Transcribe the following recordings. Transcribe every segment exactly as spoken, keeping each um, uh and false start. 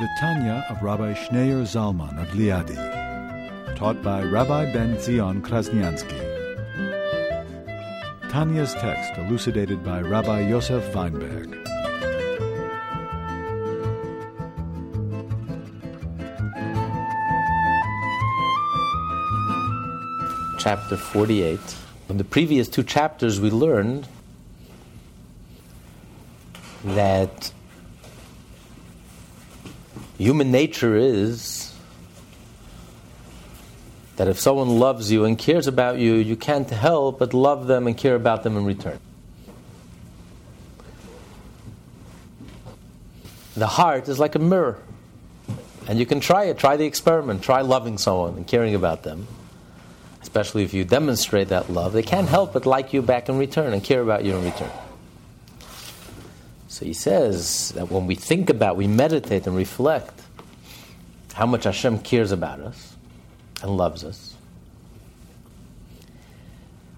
The Tanya of Rabbi Schneur Zalman of Liadi, taught by Rabbi Ben Zion Krasniansky. Tanya's text elucidated by Rabbi Yosef Weinberg. Chapter forty-eight. In the previous two chapters we learned that human nature is that if someone loves you and cares about you, you can't help but love them and care about them in return. The heart is like a mirror. And you can try it, try the experiment, try loving someone and caring about them. Especially if you demonstrate that love, they can't help but like you back in return and care about you in return. So he says that when we think about, we meditate and reflect how much Hashem cares about us and loves us.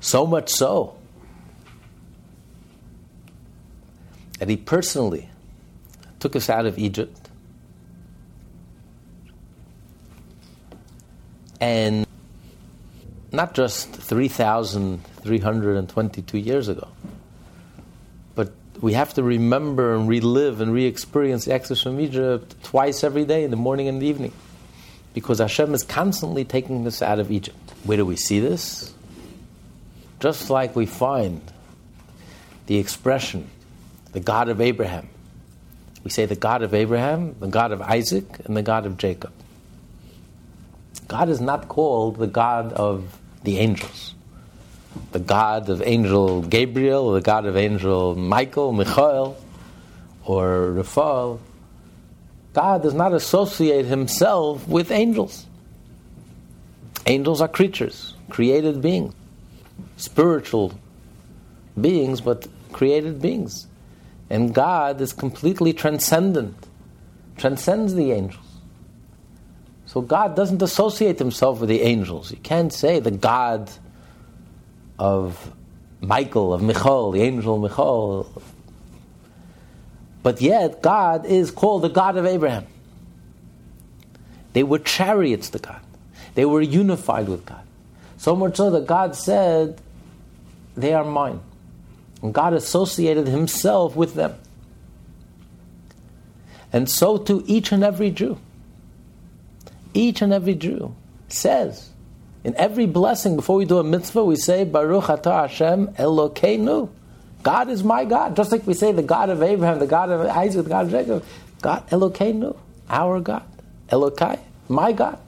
So much so that he personally took us out of Egypt and not just three thousand three hundred twenty-two years ago. We have to remember and relive and re-experience the exodus from Egypt twice every day, in the morning and the evening. Because Hashem is constantly taking us out of Egypt. Where do we see this? Just like we find the expression, the God of Abraham. We say the God of Abraham, the God of Isaac, and the God of Jacob. God is not called the God of the angels. The God of Angel Gabriel, or the God of Angel Michael, Michael, or Raphael. God does not associate himself with angels. Angels are creatures, created beings, spiritual beings, but created beings. And God is completely transcendent, transcends the angels. So God doesn't associate himself with the angels. You can't say the God of Michael, of Michal, the angel Michal. But yet, God is called the God of Abraham. They were chariots to God. They were unified with God. So much so that God said, they are mine. And God associated himself with them. And so too, each and every Jew. Each and every Jew says, in every blessing, before we do a mitzvah, we say, Baruch atah Hashem Elokeinu. God is my God. Just like we say the God of Abraham, the God of Isaac, the God of Jacob. God, Elokeinu, our God. Elokai, my God.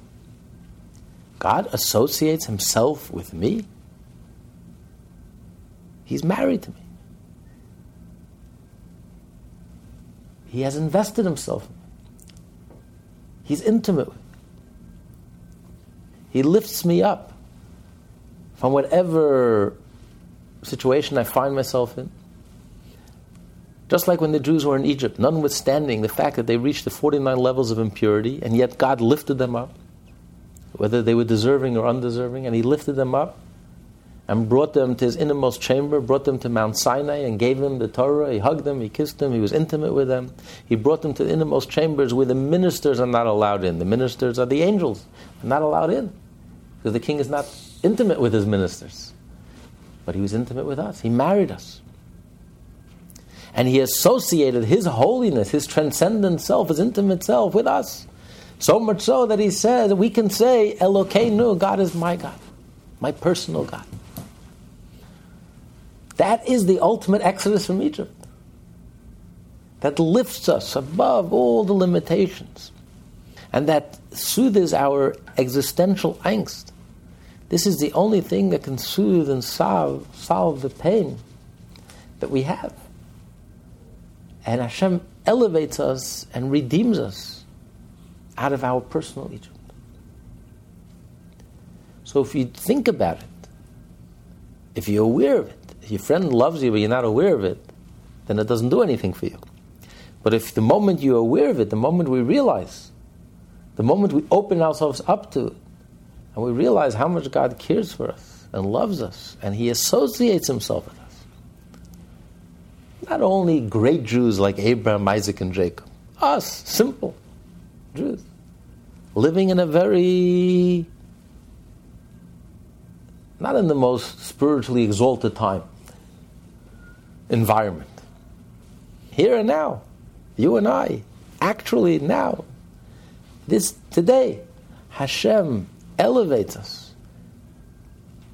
God associates himself with me. He's married to me. He has invested himself in me. He's intimate with me. He lifts me up from whatever situation I find myself in. Just like when the Jews were in Egypt, notwithstanding the fact that they reached the forty-nine levels of impurity, and yet God lifted them up, whether they were deserving or undeserving, and he lifted them up and brought them to his innermost chamber, brought them to Mount Sinai and gave them the Torah. He hugged them, he kissed them, he was intimate with them. He brought them to the innermost chambers where the ministers are not allowed in. The ministers are the angels, not allowed in. Because the king is not intimate with his ministers. But he was intimate with us. He married us. And he associated his holiness, his transcendent self, his intimate self with us. So much so that he says, we can say, Elokeinu, God is my God. My personal God. That is the ultimate exodus from Egypt. That lifts us above all the limitations. And that soothes our existential angst. This is the only thing that can soothe and solve, solve the pain that we have. And Hashem elevates us and redeems us out of our personal Egypt. So if you think about it, if you're aware of it, if your friend loves you but you're not aware of it, then it doesn't do anything for you. But if the moment you're aware of it, the moment we realize, the moment we open ourselves up to it, and we realize how much God cares for us and loves us, and He associates Himself with us. Not only great Jews like Abraham, Isaac, and Jacob. Us, simple Jews, living in a very, not in the most spiritually exalted time, environment. Here and now, you and I, actually now, this today, Hashem elevates us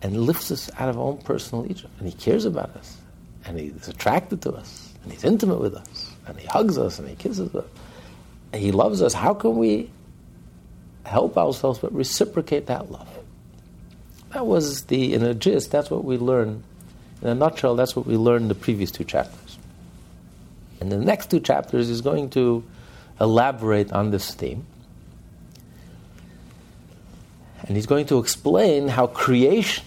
and lifts us out of our own personal Egypt. And He cares about us, and He's attracted to us, and He's intimate with us, and He hugs us, and He kisses us, and He loves us. How can we help ourselves but reciprocate that love? That was the, in a gist, that's what we learned. In a nutshell, that's what we learned in the previous two chapters. And the next two chapters is going to elaborate on this theme. And he's going to explain how creation,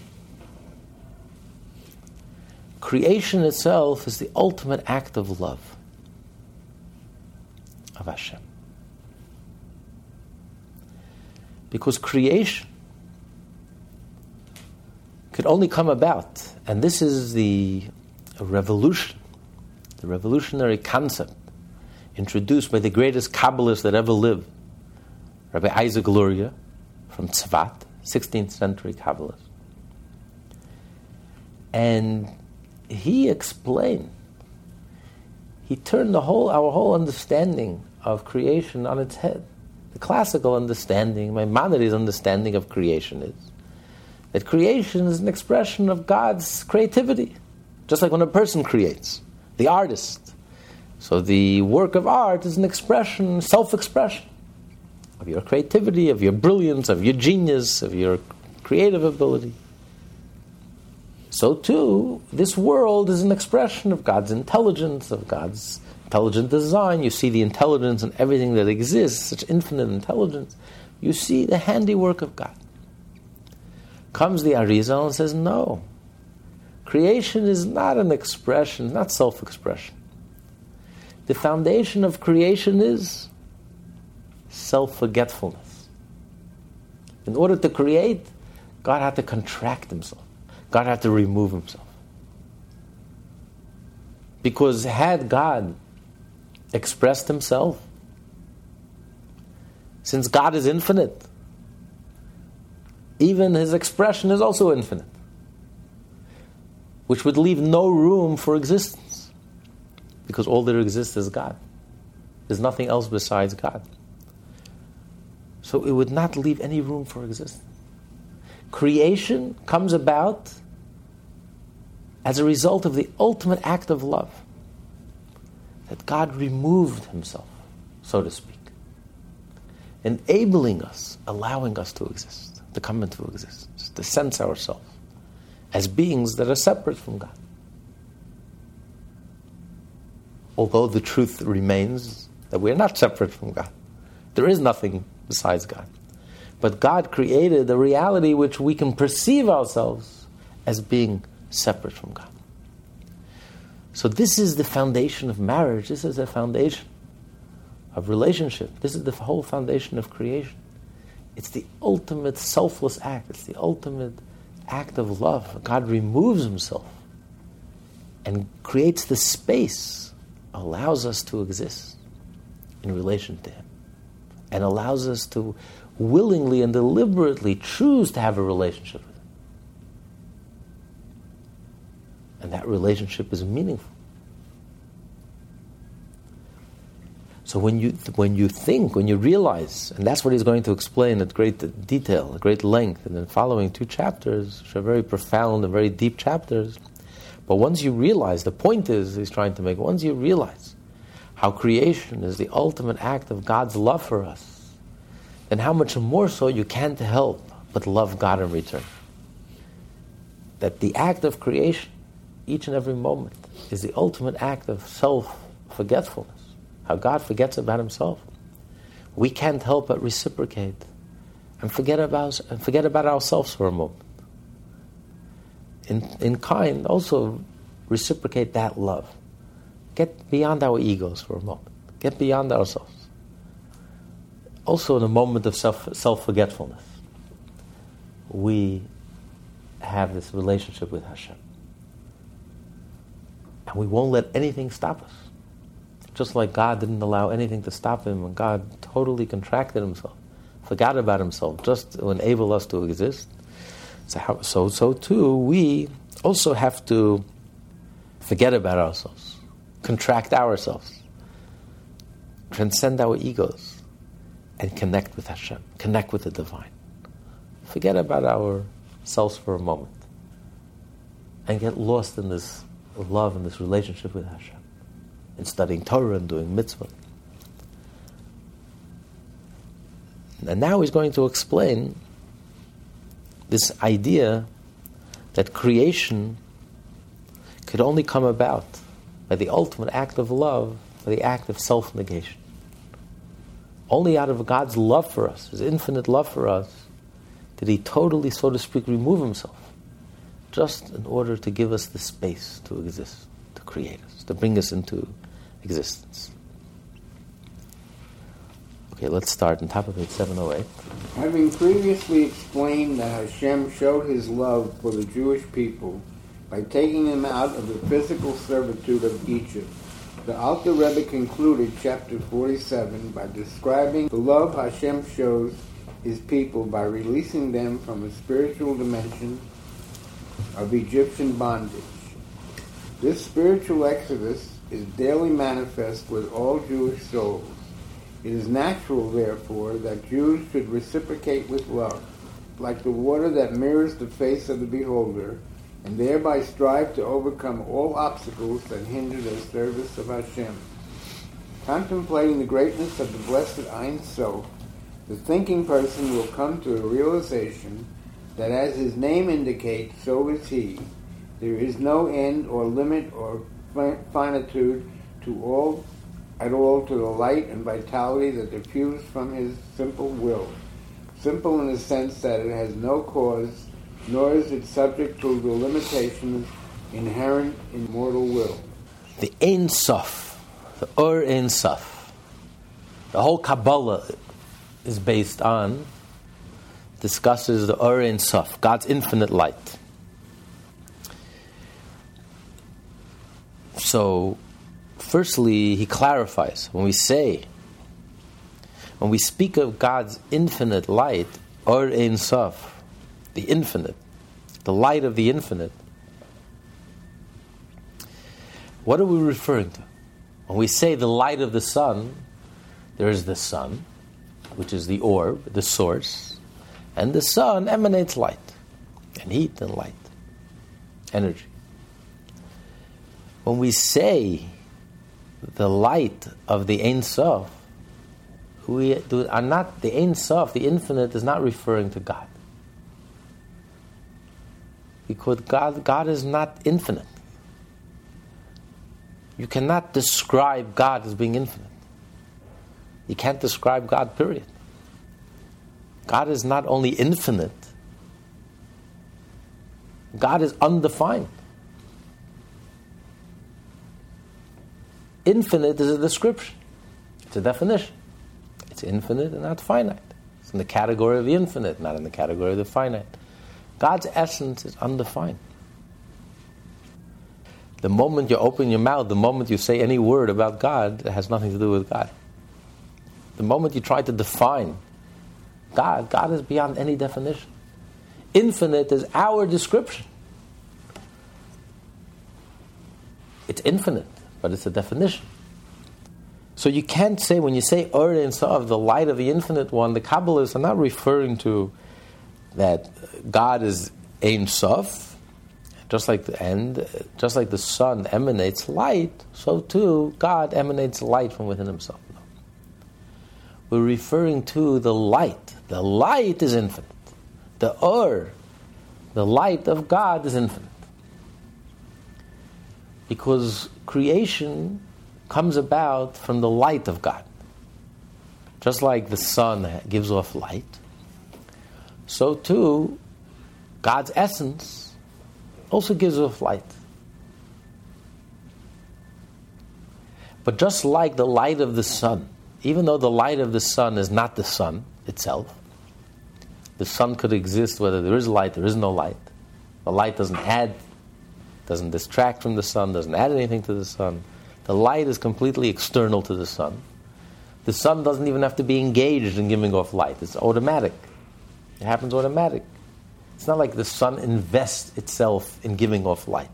creation itself is the ultimate act of love of Hashem. Because creation could only come about, and this is the revolution, the revolutionary concept introduced by the greatest Kabbalist that ever lived, Rabbi Isaac Luria from Tzfat, sixteenth century Kabbalist. And he explained, he turned the whole our whole understanding of creation on its head. The classical understanding, Maimonides' understanding of creation is that creation is an expression of God's creativity. Just like when a person creates, the artist. So the work of art is an expression, self-expression, of your creativity, of your brilliance, of your genius, of your creative ability. So too, this world is an expression of God's intelligence, of God's intelligent design. You see the intelligence in everything that exists, such infinite intelligence. You see the handiwork of God. Comes the Arizal and says, no. Creation is not an expression, not self-expression. The foundation of creation is self-forgetfulness. In order to create, God had to contract Himself. God had to remove Himself. Because had God expressed Himself, since God is infinite, even His expression is also infinite, which would leave no room for existence, because all that exists is God. There's nothing else besides God. So it would not leave any room for existence. Creation comes about as a result of the ultimate act of love, that God removed Himself, so to speak, enabling us, allowing us to exist, to come into existence, to sense ourselves as beings that are separate from God. Although the truth remains that we are not separate from God. There is nothing besides God. But God created a reality which we can perceive ourselves as being separate from God. So this is the foundation of marriage. This is the foundation of relationship. This is the whole foundation of creation. It's the ultimate selfless act. It's the ultimate act of love. God removes Himself and creates the space, allows us to exist in relation to Him, and allows us to willingly and deliberately choose to have a relationship with Him. And that relationship is meaningful. So when you when you think, when you realize, and that's what he's going to explain at great detail, at great length, in the following two chapters, which are very profound and very deep chapters. But once you realize, the point is, he's trying to make, once you realize how creation is the ultimate act of God's love for us, then how much more so you can't help but love God in return. That the act of creation, each and every moment, is the ultimate act of self-forgetfulness. How God forgets about Himself. we can't help but reciprocate and forget about and forget about ourselves for a moment. In in kind, also reciprocate that love. Get beyond our egos for a moment. Get beyond ourselves. Also, in a moment of self self-forgetfulness, we have this relationship with Hashem. And we won't let anything stop us. Just like God didn't allow anything to stop him, and God totally contracted himself, forgot about himself, just to enable us to exist. So, how, so, so too, we also have to forget about ourselves, contract ourselves, transcend our egos, and connect with Hashem, connect with the divine. Forget about ourselves for a moment and get lost in this love and this relationship with Hashem, in studying Torah and doing mitzvah. And now he's going to explain this idea that creation could only come about by the ultimate act of love, by the act of self-negation. Only out of God's love for us, His infinite love for us, did He totally, so to speak, remove Himself, just in order to give us the space to exist, to create us, to bring us into existence. Okay, let's start on top of page seven oh eight. Having previously explained that Hashem showed His love for the Jewish people by taking them out of the physical servitude of Egypt, the Alter Rebbe concluded chapter forty-seven by describing the love Hashem shows His people by releasing them from a spiritual dimension of Egyptian bondage. This spiritual exodus is daily manifest with all Jewish souls. It is natural, therefore, that Jews should reciprocate with love, like the water that mirrors the face of the beholder, and thereby strive to overcome all obstacles that hinder their service of Hashem. Contemplating the greatness of the blessed Ein Sof, the thinking person will come to a realization that as his name indicates, so is he. There is no end or limit or finitude to all, at all to the light and vitality that diffuse from his simple will. Simple in the sense that it has no cause, nor is it subject to the limitations inherent in mortal will. The Ein Sof, the Or Ein Sof, the whole Kabbalah is based on, discusses the Or Ein Sof, God's infinite light. So, firstly, he clarifies, when we say, when we speak of God's infinite light, Or Ein Sof, the infinite, the light of the infinite, what are we referring to? When we say the light of the sun, there is the sun, which is the orb, the source, and the sun emanates light, and heat and light, energy. When we say the light of the Ein Sof, we do, are not, the Ein Sof, the infinite, is not referring to God. Because God, God is not infinite. You cannot describe God as being infinite. You can't describe God, period. God is not only infinite, God is undefined. Infinite is a description. It's a definition. It's infinite and not finite. It's in the category of the infinite, not in the category of the finite. God's essence is undefined. The moment you open your mouth, the moment you say any word about God, it has nothing to do with God. The moment you try to define God, God is beyond any definition. Infinite is our description. It's infinite, but it's a definition. So you can't say, when you say Or Ein Sof, the light of the infinite one, the Kabbalists are not referring to that God is Ein Sof, just like the end, just like the sun emanates light, so too God emanates light from within Himself. No. We're referring to the light. The light is infinite. The Or, the light of God, is infinite. Because creation comes about from the light of God. Just like the sun gives off light, so too God's essence also gives off light. But just like the light of the sun, even though the light of the sun is not the sun itself, the sun could exist whether there is light, there is no light. The light doesn't add, doesn't distract from the sun, doesn't add anything to the sun. The light is completely external to the sun. The sun doesn't even have to be engaged in giving off light. It's automatic. It happens automatic. It's not like the sun invests itself in giving off light.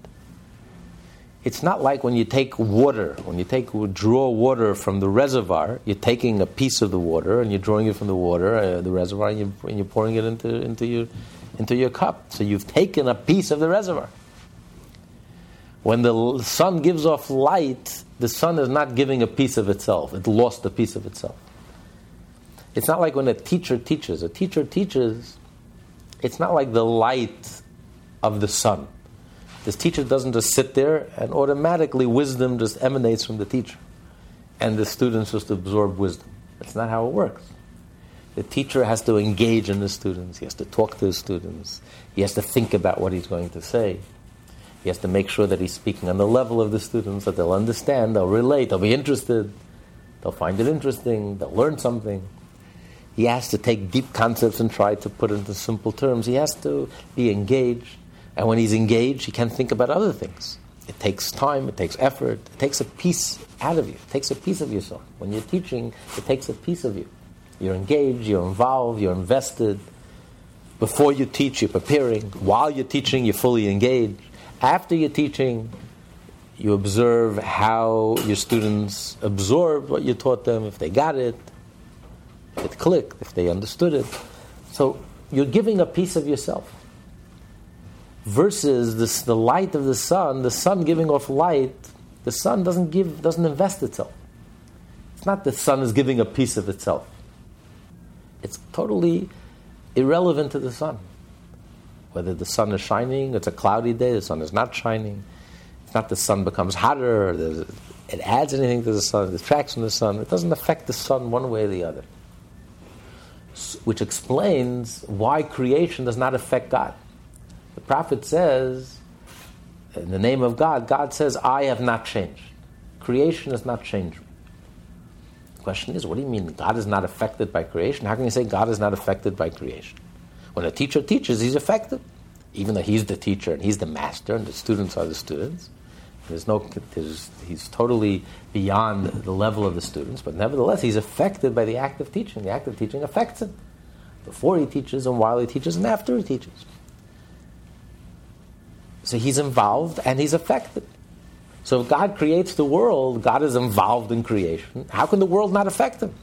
It's not like when you take water, when you take draw water from the reservoir, you're taking a piece of the water and you're drawing it from the water, uh, the reservoir, and you're, and you're pouring it into into your into your cup. So you've taken a piece of the reservoir. When the sun gives off light, the sun is not giving a piece of itself. It lost a piece of itself. It's not like when a teacher teaches. A teacher teaches, it's not like the light of the sun. This teacher doesn't just sit there and automatically wisdom just emanates from the teacher. And the students just absorb wisdom. That's not how it works. The teacher has to engage in the students. He has to talk to the students. He has to think about what he's going to say. He has to make sure that he's speaking on the level of the students, that they'll understand, they'll relate, they'll be interested, they'll find it interesting, they'll learn something. He has to take deep concepts and try to put it into simple terms. He has to be engaged. And when he's engaged, he can think about other things. It takes time, it takes effort, it takes a piece out of you, it takes a piece of yourself. When you're teaching, it takes a piece of you. You're engaged, you're involved, you're invested. Before you teach, you're preparing. While you're teaching, you're fully engaged. After you're teaching, you observe how your students absorbed what you taught them, if they got it, if it clicked, if they understood it. So you're giving a piece of yourself. Versus this, the light of the sun, the sun giving off light, the sun doesn't give, doesn't invest itself. It's not the sun is giving a piece of itself. It's totally irrelevant to the sun. Whether the sun is shining, it's a cloudy day, the sun is not shining. It's not the sun becomes hotter, or it adds anything to the sun, it detracts from the sun. It doesn't affect the sun one way or the other. Which explains why creation does not affect God. The prophet says, in the name of God, God says, I have not changed. Creation has not changed. The question is, what do you mean God is not affected by creation? How can you say God is not affected by creation? When a teacher teaches, he's affected. Even though he's the teacher and he's the master and the students are the students. There's no, there's, he's totally beyond the level of the students. But nevertheless, he's affected by the act of teaching. The act of teaching affects him. Before he teaches and while he teaches and after he teaches. So he's involved and he's affected. So if God creates the world, God is involved in creation. How can the world not affect him?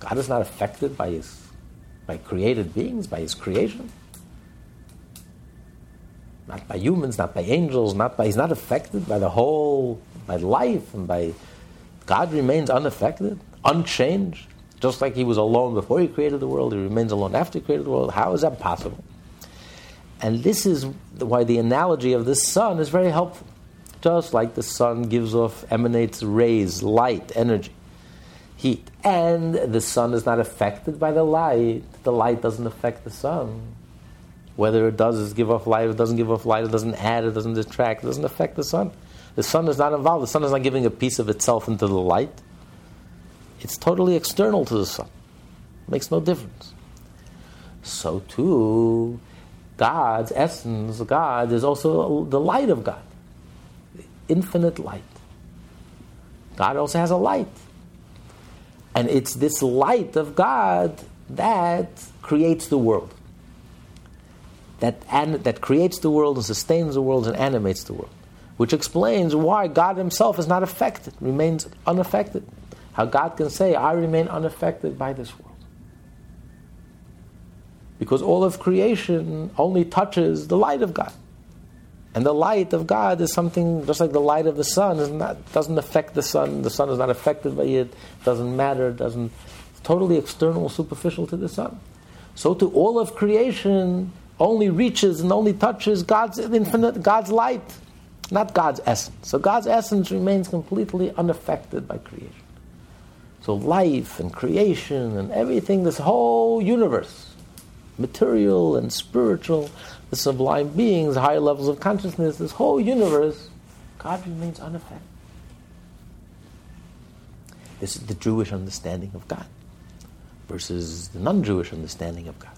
God is not affected by his, by created beings, by his creation. Not by humans, not by angels, not by, he's not affected by the whole, by life and by, God remains unaffected, unchanged. Just like he was alone before he created the world, he remains alone after he created the world. How is that possible? And this is why the analogy of the sun is very helpful. Just like the sun gives off, emanates rays, light, energy, heat. And the sun is not affected by the light. The light doesn't affect the sun. Whether it does is give off light, it doesn't give off light, it doesn't add, it doesn't detract, it doesn't affect the sun. The sun is not involved. The sun is not giving a piece of itself into the light. It's totally external to the sun. It makes no difference. So too, God's essence, God, is also the light of God. Infinite light. God also has a light. And it's this light of God that creates the world. That and that creates the world and sustains the world and animates the world. Which explains why God himself is not affected, remains unaffected. How God can say, I remain unaffected by this world. Because all of creation only touches the light of God. And the light of God is something, just like the light of the sun, is not, doesn't affect the sun. The sun is not affected by it. Doesn't matter. Doesn't, it's totally external, superficial to the sun. So to all of creation only reaches and only touches God's infinite, God's light, not God's essence. So God's essence remains completely unaffected by creation. So life and creation and everything, this whole universe, material and spiritual, the sublime beings, higher levels of consciousness, this whole universe, God remains unaffected. This is the Jewish understanding of God versus the non-Jewish understanding of God.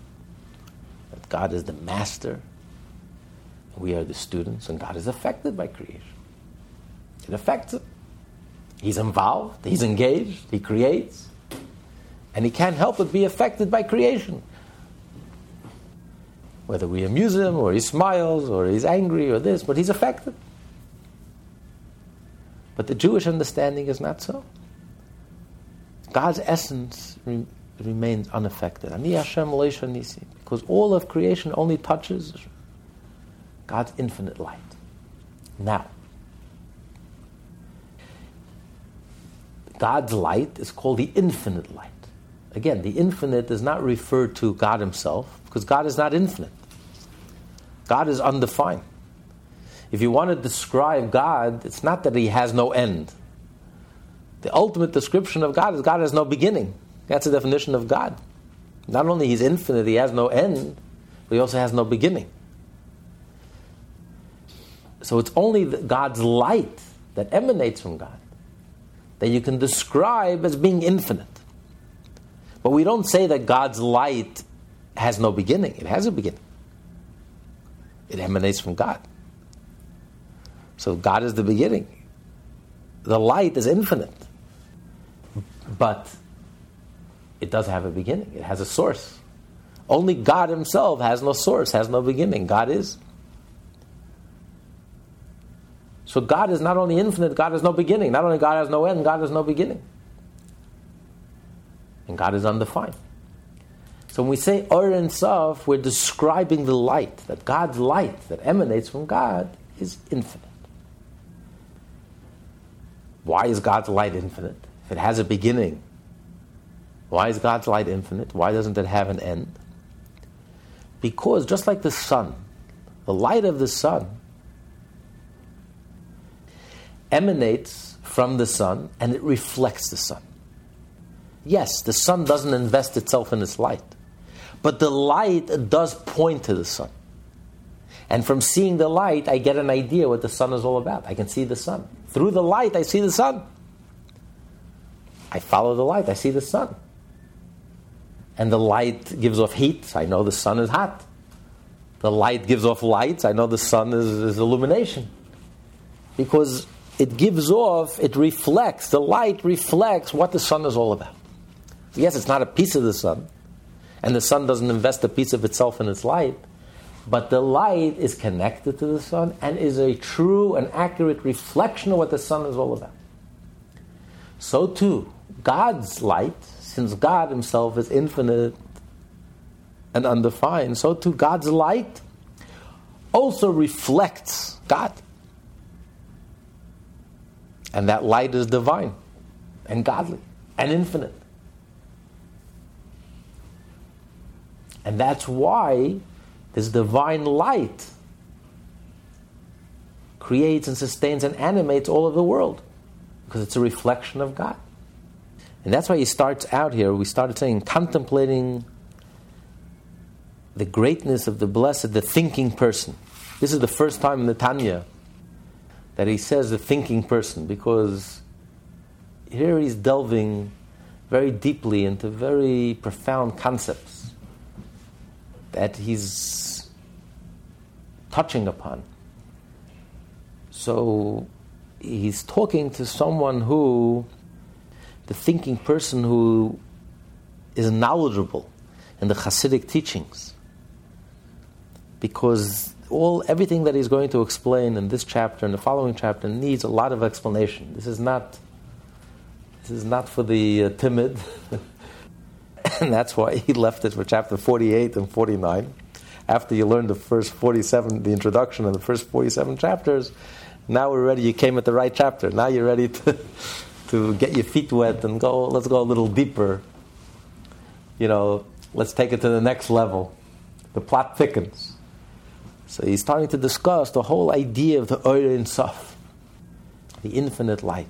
That God is the master, we are the students, and God is affected by creation. It affects it. He's involved, he's engaged, he creates, and he can't help but be affected by creation. Whether we amuse him, or he smiles, or he's angry, or this, but he's affected. But the Jewish understanding is not so. God's essence re- remains unaffected. Ani Hashem Leisha Nisi, because all of creation only touches God's infinite light. Now, God's light is called the infinite light. Again, the infinite does not refer to God himself, because God is not infinite. God is undefined. If you want to describe God, it's not that he has no end. The ultimate description of God is God has no beginning. That's the definition of God. Not only he's infinite, he has no end, but he also has no beginning. So it's only God's light that emanates from God that you can describe as being infinite. But we don't say that God's light has no beginning. It has a beginning. It emanates from God. So God is the beginning. The light is infinite, but it does have a beginning. It has a source. Only God himself has no source, has no beginning. God is. So God is not only infinite, God has no beginning. Not only God has no end, God has no beginning. And God is undefined. So when we say Or Ein Sof, we're describing the light, that God's light that emanates from God is infinite. Why is God's light infinite? If it has a beginning, why is God's light infinite? Why doesn't it have an end? Because just like the sun, the light of the sun emanates from the sun and it reflects the sun. Yes, the sun doesn't invest itself in its light, but the light does point to the sun. And from seeing the light, I get an idea what the sun is all about. I can see the sun. Through the light, I see the sun. I follow the light, I see the sun. And the light gives off heat, so I know the sun is hot. The light gives off lights, I know the sun is, is illumination. Because it gives off, it reflects, the light reflects what the sun is all about. So yes, it's not a piece of the sun, and the sun doesn't invest a piece of itself in its light, but the light is connected to the sun and is a true and accurate reflection of what the sun is all about. So too, God's light, since God himself is infinite and undefined, so too God's light also reflects God. And that light is divine and godly and infinite. And that's why this divine light creates and sustains and animates all of the world, because it's a reflection of God. And that's why he starts out here, we started saying, contemplating the greatness of the blessed, the thinking person. This is the first time in the Tanya that he says the thinking person, because here he's delving very deeply into very profound concepts that he's touching upon. So he's talking to someone who, the thinking person who is knowledgeable in the Hasidic teachings. Because all everything that he's going to explain in this chapter and the following chapter needs a lot of explanation. This is not, this is not for the uh, timid. And that's why he left it for chapter forty-eight and forty-nine. After you learned the first forty-seven, the introduction and the first forty-seven chapters, now we're ready. You came at the right chapter. Now you're ready to to get your feet wet and go, let's go a little deeper. You know, let's take it to the next level. The plot thickens. So he's starting to discuss the whole idea of the Or Ein Sof, the infinite light.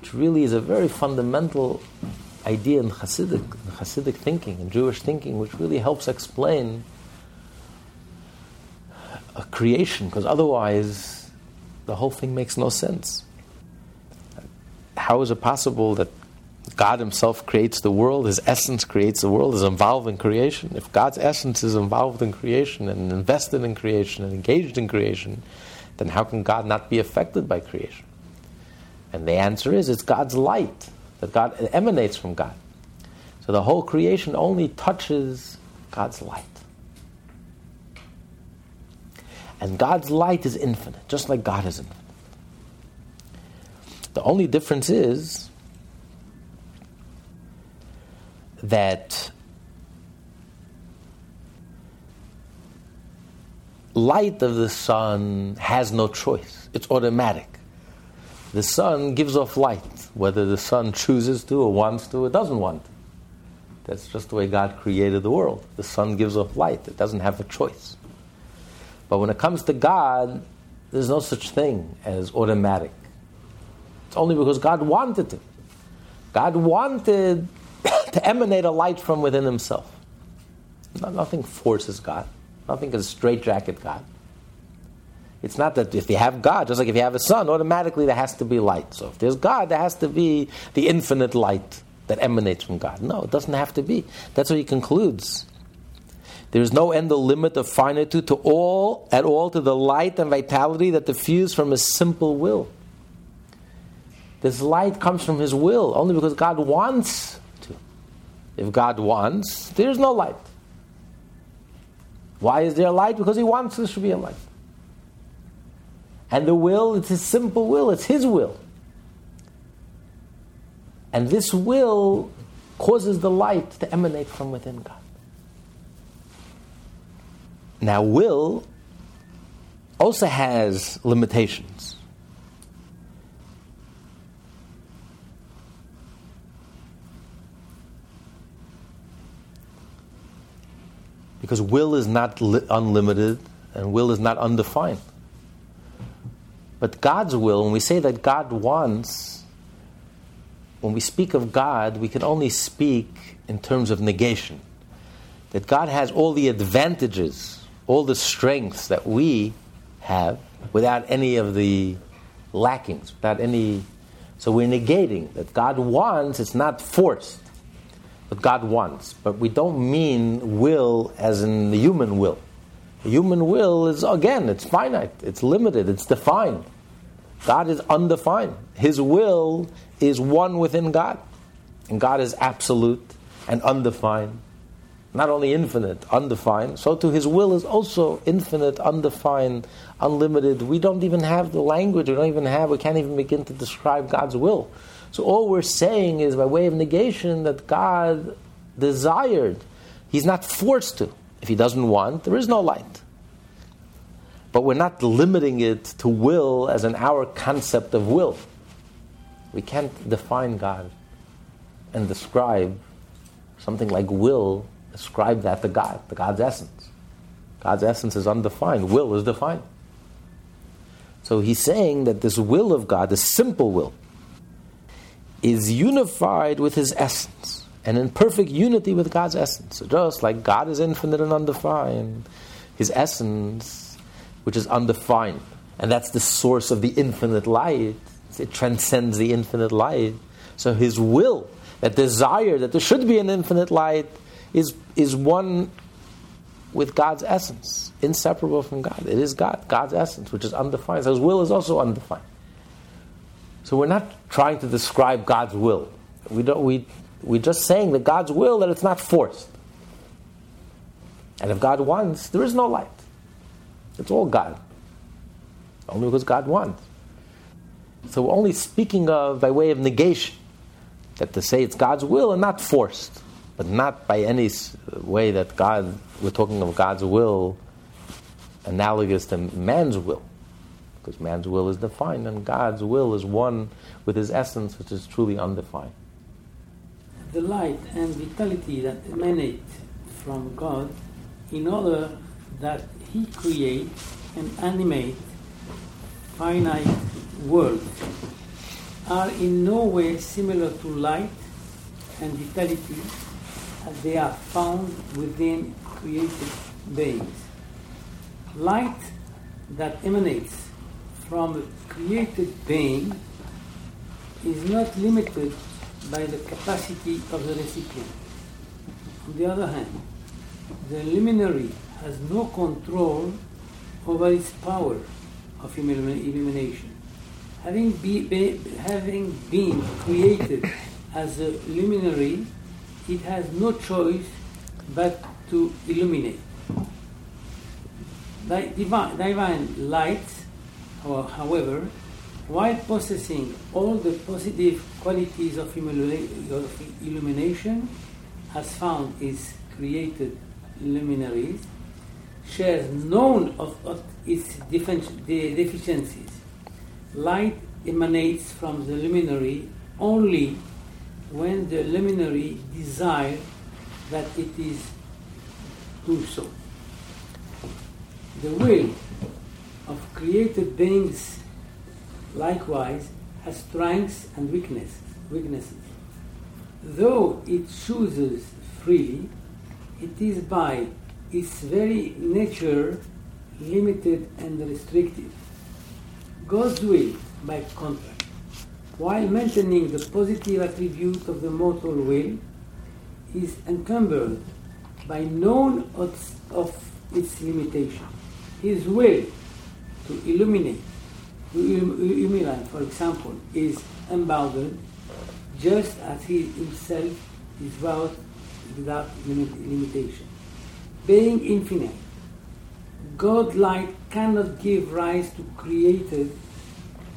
which really is a very fundamental idea in Hasidic, in Hasidic thinking, in Jewish thinking, which really helps explain a creation, because otherwise the whole thing makes no sense. How is it possible that God himself creates the world, his essence creates the world, is involved in creation? If God's essence is involved in creation and invested in creation and engaged in creation, then how can God not be affected by creation? And the answer is, it's God's light, that God it emanates from God. So the whole creation only touches God's light. And God's light is infinite, just like God is infinite. The only difference is that light of the sun has no choice. It's automatic. The sun gives off light, whether the sun chooses to or wants to or doesn't want to. That's just the way God created the world. The sun gives off light. It doesn't have a choice. But when it comes to God, there's no such thing as automatic. It's only because God wanted to. God wanted to emanate a light from within himself. Nothing forces God. Nothing can straitjacket God. It's not that if you have God, just like if you have a sun, automatically there has to be light. So if there's God, there has to be the infinite light that emanates from God. No, it doesn't have to be. That's what he concludes. There is no end or limit of finitude to all, at all, to the light and vitality that diffuse from his simple will. This light comes from his will, only because God wants. If God wants, there's no light. Why is there light? Because he wants there should be a light. And the will, it's his simple will, it's his will. And this will causes the light to emanate from within God. Now, will also has limitations. Because will is not li- unlimited, and will is not undefined. But God's will, when we say that God wants, when we speak of God, we can only speak in terms of negation. That God has all the advantages, all the strengths that we have, without any of the lackings, without any... So we're negating that God wants, it's not forced. But God wants. But we don't mean will as in the human will. The human will is, again, it's finite, it's limited, it's defined. God is undefined. His will is one within God. And God is absolute and undefined. Not only infinite, undefined. So too his will is also infinite, undefined, unlimited. We don't even have the language. We don't even have, we can't even begin to describe God's will. So all we're saying is, by way of negation, that God desired. He's not forced to. If he doesn't want, there is no light. But we're not limiting it to will as in our concept of will. We can't define God and describe something like will, ascribe that to God, to God's essence. God's essence is undefined. Will is defined. So he's saying that this will of God, this simple will, is unified with his essence and in perfect unity with God's essence. So just like God is infinite and undefined, his essence, which is undefined, and that's the source of the infinite light, it transcends the infinite light. So his will, that desire that there should be an infinite light, is is one with God's essence, inseparable from God. It is God, God's essence, which is undefined. So his will is also undefined. So we're not trying to describe God's will. We don't. We we're just saying that God's will, that it's not forced. And if God wants, there is no light. It's all God. Only because God wants. So we're only speaking of by way of negation, that to say it's God's will and not forced, but not by any way that God. We're talking of God's will, analogous to man's will. Because man's will is defined, and God's will is one with his essence, which is truly undefined. The light and vitality that emanate from God, in order that he create and animate finite world are in no way similar to light and vitality as they are found within created beings. Light that emanates from a created being is not limited by the capacity of the recipient. On the other hand, the luminary has no control over its power of illumination. Having, be, be, having been created as a luminary, it has no choice but to illuminate. Divine, divine light, however, while possessing all the positive qualities of illumination, as found in created luminaries, shares none of, of its deficiencies. Light emanates from the luminary only when the luminary desires that it is do so. The will of created beings likewise has strengths and weakness, weaknesses. Though it chooses freely, it is by its very nature limited and restrictive. God's will, by contrast, while maintaining the positive attribute of the mortal will, is encumbered by none of its limitation. His will to illuminate, to illuminate, for example, is unbounded, just as he himself is vowed without limitation. Being infinite, God light cannot give rise to created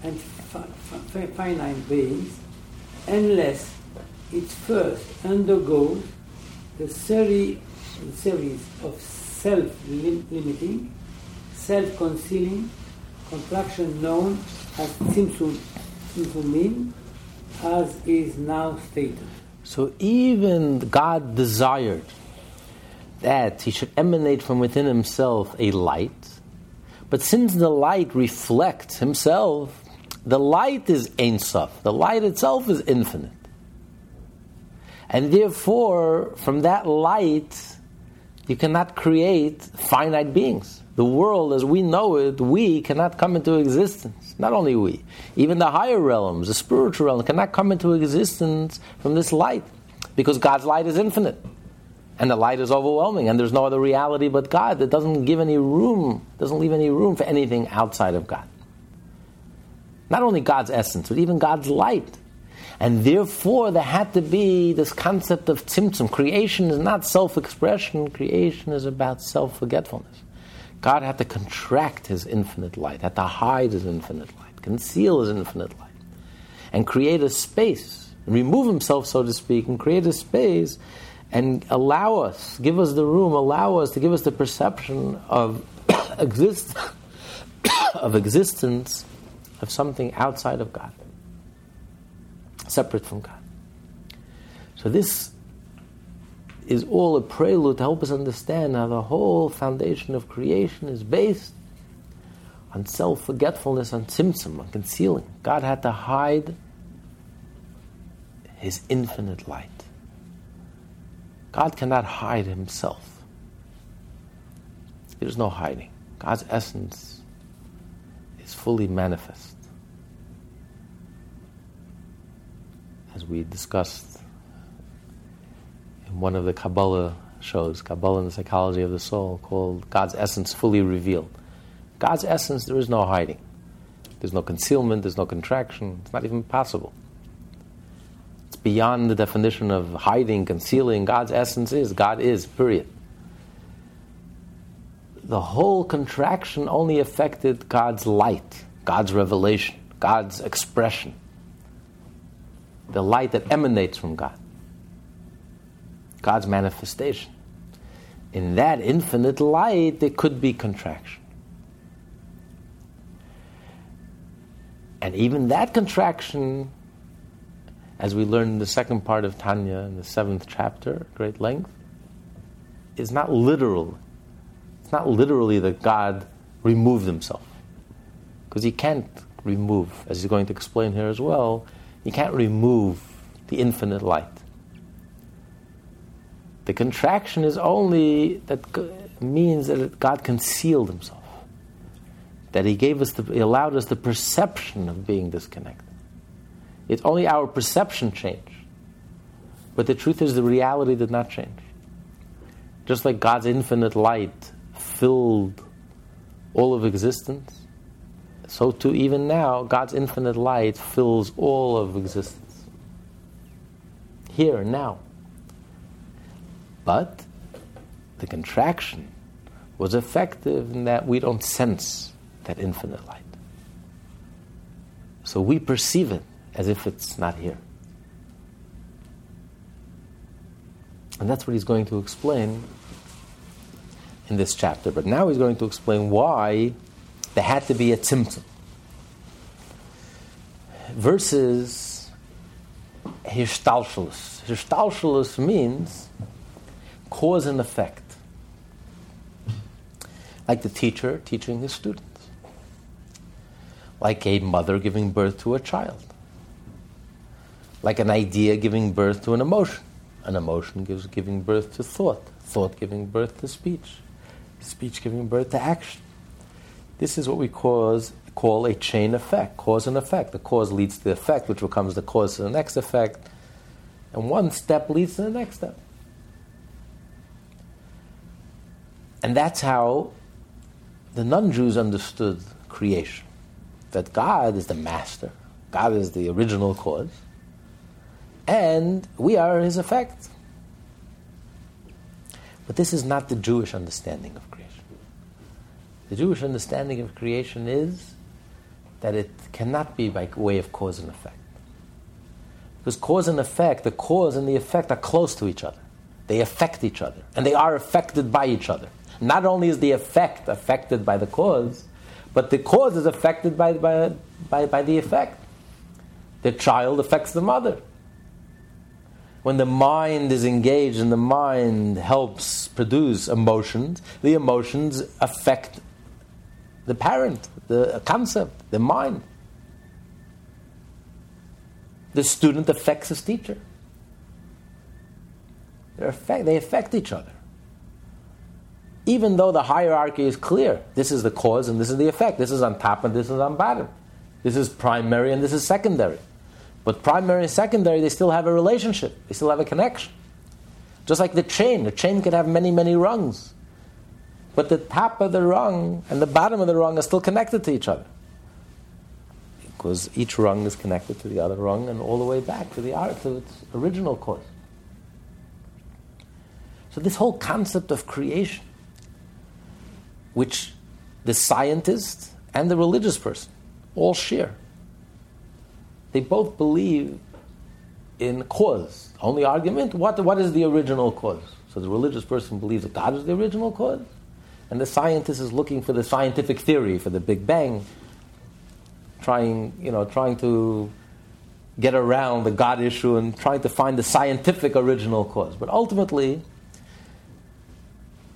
and fi- fi- finite beings unless it first undergoes the series of self-limiting, self-concealing contraction known as Tzimtzum, Tzimtzumim, as is now stated. So even God desired that he should emanate from within himself a light, but since the light reflects himself, the light is Ein Sof. The light itself is infinite. And therefore, from that light, you cannot create finite beings. The world as we know it, we cannot come into existence. Not only we, even the higher realms, the spiritual realm, cannot come into existence from this light, because God's light is infinite. And the light is overwhelming, and there's no other reality but God. That doesn't give any room, doesn't leave any room for anything outside of God. Not only God's essence, but even God's light. And therefore, there had to be this concept of Tzimtzum. Creation is not self-expression. Creation is about self-forgetfulness. God had to contract his infinite light, had to hide his infinite light, conceal his infinite light, and create a space, remove himself, so to speak, and create a space and allow us, give us the room, allow us to give us the perception of exist, of existence of something outside of God, separate from God. So this is all a prelude to help us understand how the whole foundation of creation is based on self-forgetfulness, on Tzimtzum, on concealing. God had to hide his infinite light. God cannot hide himself. There's no hiding. God's essence is fully manifest, as we discussed in one of the Kabbalah shows, Kabbalah and the Psychology of the Soul, called God's Essence Fully Revealed. God's essence, there is no hiding. There's no concealment, there's no contraction. It's not even possible. Beyond the definition of hiding, concealing. God's essence is, God is, period. The whole contraction only affected God's light, God's revelation, God's expression. The light that emanates from God. God's manifestation. In that infinite light, there could be contraction. And even that contraction, as we learn in the second part of Tanya, in the seventh chapter, great length, is not literal. It's not literally that God removed himself. Because he can't remove, as he's going to explain here as well, You can't remove the infinite light. The contraction is only that means that God concealed himself. That he gave us, the, he allowed us the perception of being disconnected. It's only our perception changed. But the truth is the reality did not change. Just like God's infinite light filled all of existence, so too even now, God's infinite light fills all of existence. Here and now. But the contraction was effective in that we don't sense that infinite light. So we perceive it as if it's not here. And that's what he's going to explain in this chapter. But now he's going to explain why there had to be a tzimtzum versus hishtalshalos. Hishtalshalos means cause and effect. Like the teacher teaching his students. Like a mother giving birth to a child. Like an idea giving birth to an emotion. An emotion gives giving birth to thought. Thought giving birth to speech. Speech giving birth to action. This is what we cause, call a chain effect, cause and effect. The cause leads to the effect, which becomes the cause to the next effect. And one step leads to the next step. And that's how the non-Jews understood creation. That God is the master. God is the original cause. And we are his effect. But this is not the Jewish understanding of creation. The Jewish understanding of creation is that it cannot be by way of cause and effect. Because cause and effect, the cause and the effect are close to each other. They affect each other. And they are affected by each other. Not only is the effect affected by the cause, but the cause is affected by, by, by, by the effect. The child affects the mother. When the mind is engaged and the mind helps produce emotions, the emotions affect the parent, the concept, the mind. The student affects his teacher. They affect, they affect each other. Even though the hierarchy is clear, this is the cause and this is the effect. This is on top and this is on bottom. This is primary and this is secondary. But primary and secondary, they still have a relationship. They still have a connection. Just like the chain. The chain can have many, many rungs. But the top of the rung and the bottom of the rung are still connected to each other. Because each rung is connected to the other rung and all the way back to the to its original cause. So this whole concept of creation, which the scientist and the religious person all share, they both believe in cause. Only argument, what, what is the original cause? So the religious person believes that God is the original cause, and the scientist is looking for the scientific theory, for the Big Bang, trying, you know, trying to get around the God issue and trying to find the scientific original cause. But ultimately,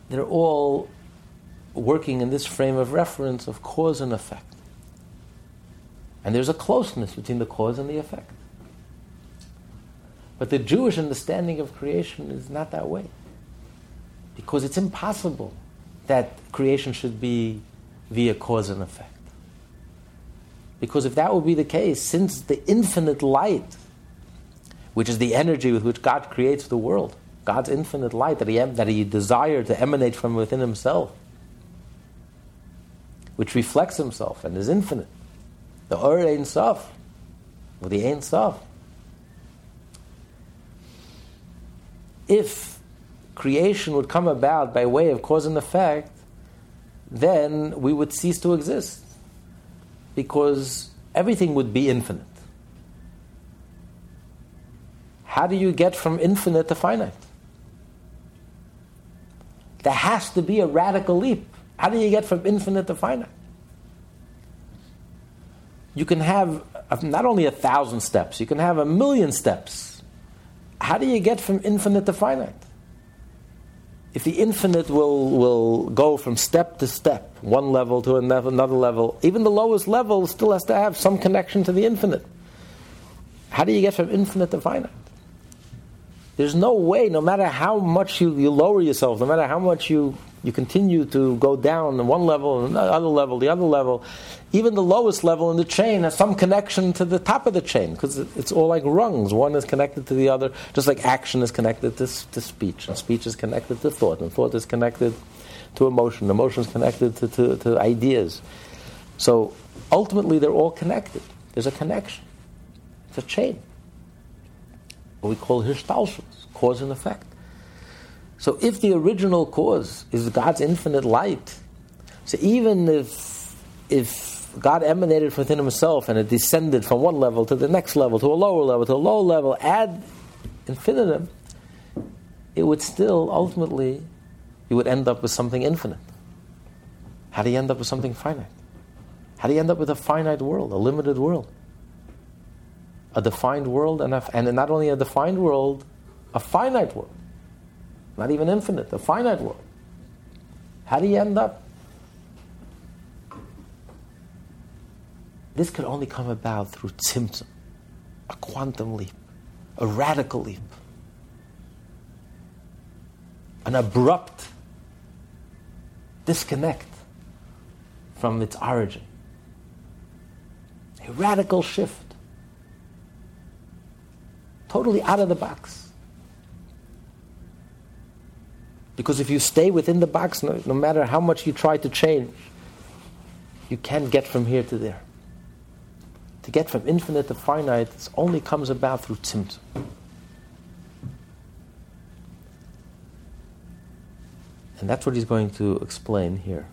they're all working in this frame of reference of cause and effect. And there's a closeness between the cause and the effect. But the Jewish understanding of creation is not that way. Because it's impossible that creation should be via cause and effect. Because if that would be the case, since the infinite light, which is the energy with which God creates the world, God's infinite light that he, that he desired to emanate from within himself, which reflects himself and is infinite, the Or Ein Sof, or the Ein Sof. If creation would come about by way of cause and effect, then we would cease to exist, because everything would be infinite. How do you get from infinite to finite? There has to be a radical leap. How do you get from infinite to finite? You can have not only a thousand steps, you can have a million steps. How do you get from infinite to finite? If the infinite will, will go from step to step, one level to another level, even the lowest level still has to have some connection to the infinite. How do you get from infinite to finite? There's no way, no matter how much you, you lower yourself, no matter how much you, you continue to go down on one level, another level, the other level, even the lowest level in the chain has some connection to the top of the chain, because it's all like rungs. One is connected to the other, just like action is connected to, to speech, and speech is connected to thought, and thought is connected to emotion, emotion is connected to, to, to ideas. So ultimately they're all connected. There's a connection. It's a chain. What we call hishtalshalos, cause and effect. So if the original cause is God's infinite light, so even if if God emanated from within himself and it descended from one level to the next level, to a lower level, to a lower level, ad infinitum, it would still, ultimately, you would end up with something infinite. How do you end up with something finite? How do you end up with a finite world, a limited world? A defined world, and a, and not only a defined world, a finite world. Not even infinite, a finite world. How do you end up? This could only come about through Tzimtzum, a quantum leap, a radical leap, an abrupt disconnect from its origin, a radical shift. Totally out of the box. Because if you stay within the box, no, no matter how much you try to change, you can't get from here to there. To get from infinite to finite, it only comes about through Tzimtzum. And that's what he's going to explain here.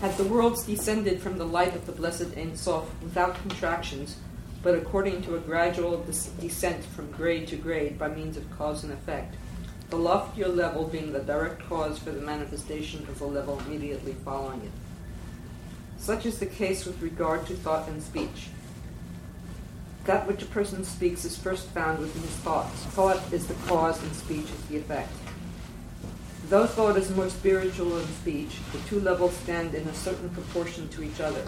As the worlds descended from the light of the blessed Ein Sof without contractions, but according to a gradual descent from grade to grade by means of cause and effect, the loftier level being the direct cause for the manifestation of the level immediately following it. Such is the case with regard to thought and speech. That which a person speaks is first found within his thoughts. Thought is the cause and speech is the effect. Though thought is more spiritual than speech, the two levels stand in a certain proportion to each other,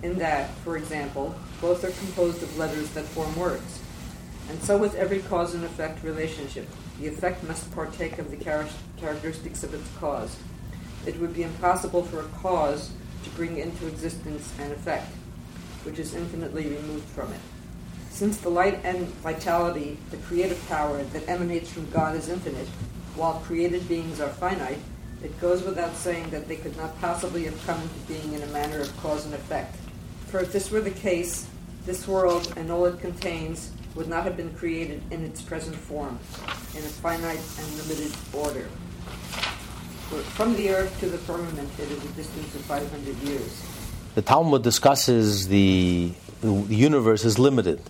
in that, for example, both are composed of letters that form words. And so with every cause and effect relationship, the effect must partake of the char- characteristics of its cause. It would be impossible for a cause to bring into existence an effect, which is infinitely removed from it. Since the light and vitality, the creative power that emanates from God is infinite, while created beings are finite, it goes without saying that they could not possibly have come into being in a manner of cause and effect. For if this were the case, this world and all it contains would not have been created in its present form, in a finite and limited order. From the earth to the firmament, it is a distance of five hundred years. The Talmud discusses the, the universe is limited.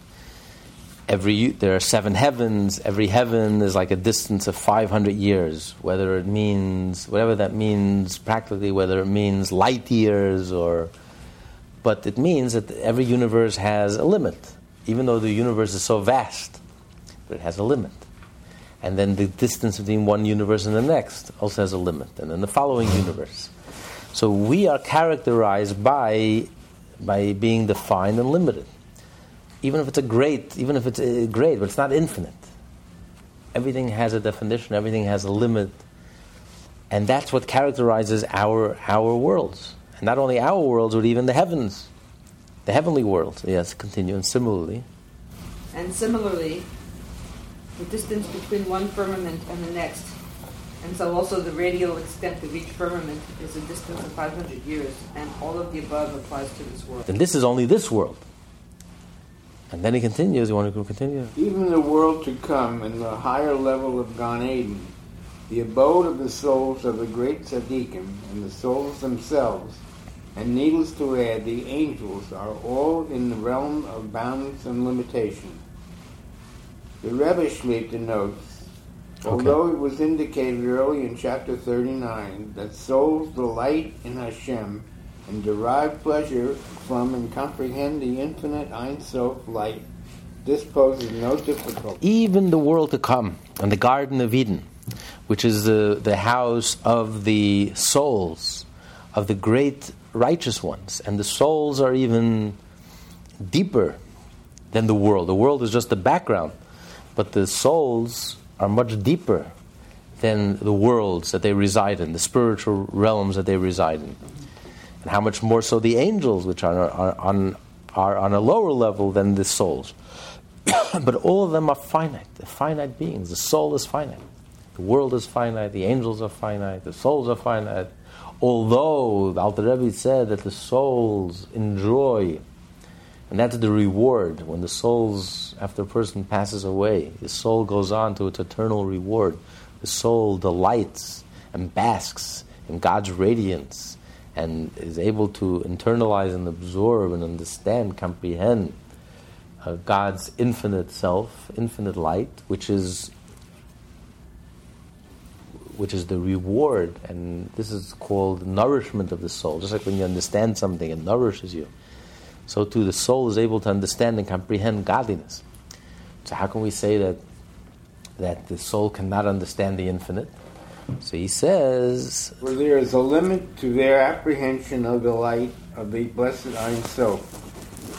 Every there are seven heavens. Every heaven is like a distance of five hundred years, whether it means, whatever that means practically, whether it means light years or... But it means that every universe has a limit, even though the universe is so vast, but it has a limit. And then the distance between one universe and the next also has a limit, and then the following universe. So we are characterized by by being defined and limited. Even if it's a great, even if it's a great, but it's not infinite. Everything has a definition, everything has a limit. And that's what characterizes our our worlds. And not only our worlds, but even the heavens, the heavenly world. Yes, continue. And similarly, and similarly, the distance between one firmament and the next, and so also the radial extent of each firmament, is a distance of five hundred years, and all of the above applies to this world. And this is only this world. And then he continues. You want to continue? Even the world to come in the higher level of Gan Eden, the abode of the souls of the great tzaddikim and the souls themselves, and needless to add, the angels, are all in the realm of bounds and limitation. The Rebbe Shlicht denotes, okay, although it was indicated early in chapter thirty-nine, that souls delight in Hashem and derive pleasure from and comprehend the infinite Ein Sof light, this poses no difficulty. Even the world to come and the Garden of Eden, which is the, the house of the souls of the great righteous ones, and the souls are even deeper than the world. The world is just the background. But the souls are much deeper than the worlds that they reside in, the spiritual realms that they reside in. And how much more so the angels, which are, are, on, are on a lower level than the souls. But all of them are finite. They're finite beings. The soul is finite. The world is finite. The angels are finite. The souls are finite. Although the Alter Rebbe said that the souls enjoy, and that's the reward. When the souls, after a person passes away, his soul goes on to its eternal reward. The soul delights and basks in God's radiance and is able to internalize and absorb and understand, comprehend uh, God's infinite self, infinite light, which is which is the reward. And this is called nourishment of the soul. Just like when you understand something, it nourishes you. So too, the soul is able to understand and comprehend godliness. So how can we say that that the soul cannot understand the infinite? So he says... Well, there is a limit to their apprehension of the light of the blessed Ein Sof,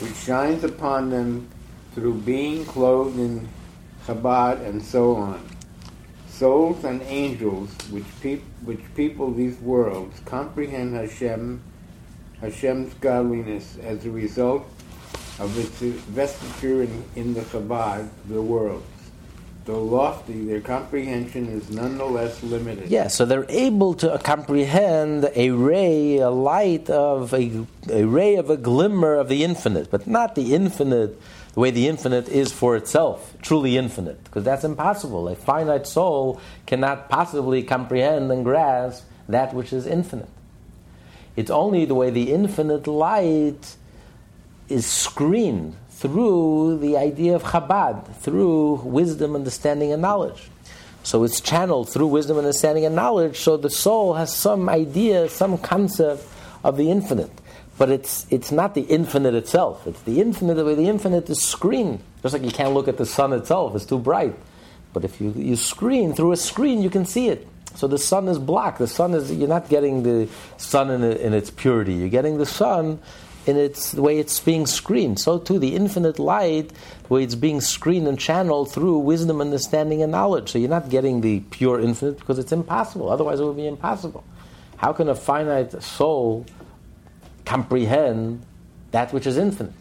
which shines upon them through being clothed in Chabad and so on. Souls and angels, which, peop- which people these worlds, comprehend Hashem, Hashem's godliness as a result of its investiture in, in the Chabad, the world. Though lofty, their comprehension is nonetheless limited. Yeah, so they're able to comprehend a ray, a light of a, a ray of a glimmer of the infinite, but not the infinite, the way the infinite is for itself, truly infinite, because that's impossible. A finite soul cannot possibly comprehend and grasp that which is infinite. It's only the way the infinite light is screened through the idea of Chabad, through wisdom, understanding, and knowledge. So it's channeled through wisdom, understanding, and knowledge, so the soul has some idea, some concept of the infinite. But it's it's not the infinite itself. It's the infinite, the way the infinite is screened. Just like you can't look at the sun itself, it's too bright. But if you, you screen, through a screen, you can see it. So the sun is blocked. The sun is, you're not getting the sun in, in its purity. You're getting the sun in its the way it's being screened. So too, the infinite light, the way it's being screened and channeled through wisdom, understanding, and knowledge. So you're not getting the pure infinite because it's impossible. Otherwise, it would be impossible. How can a finite soul comprehend that which is infinite?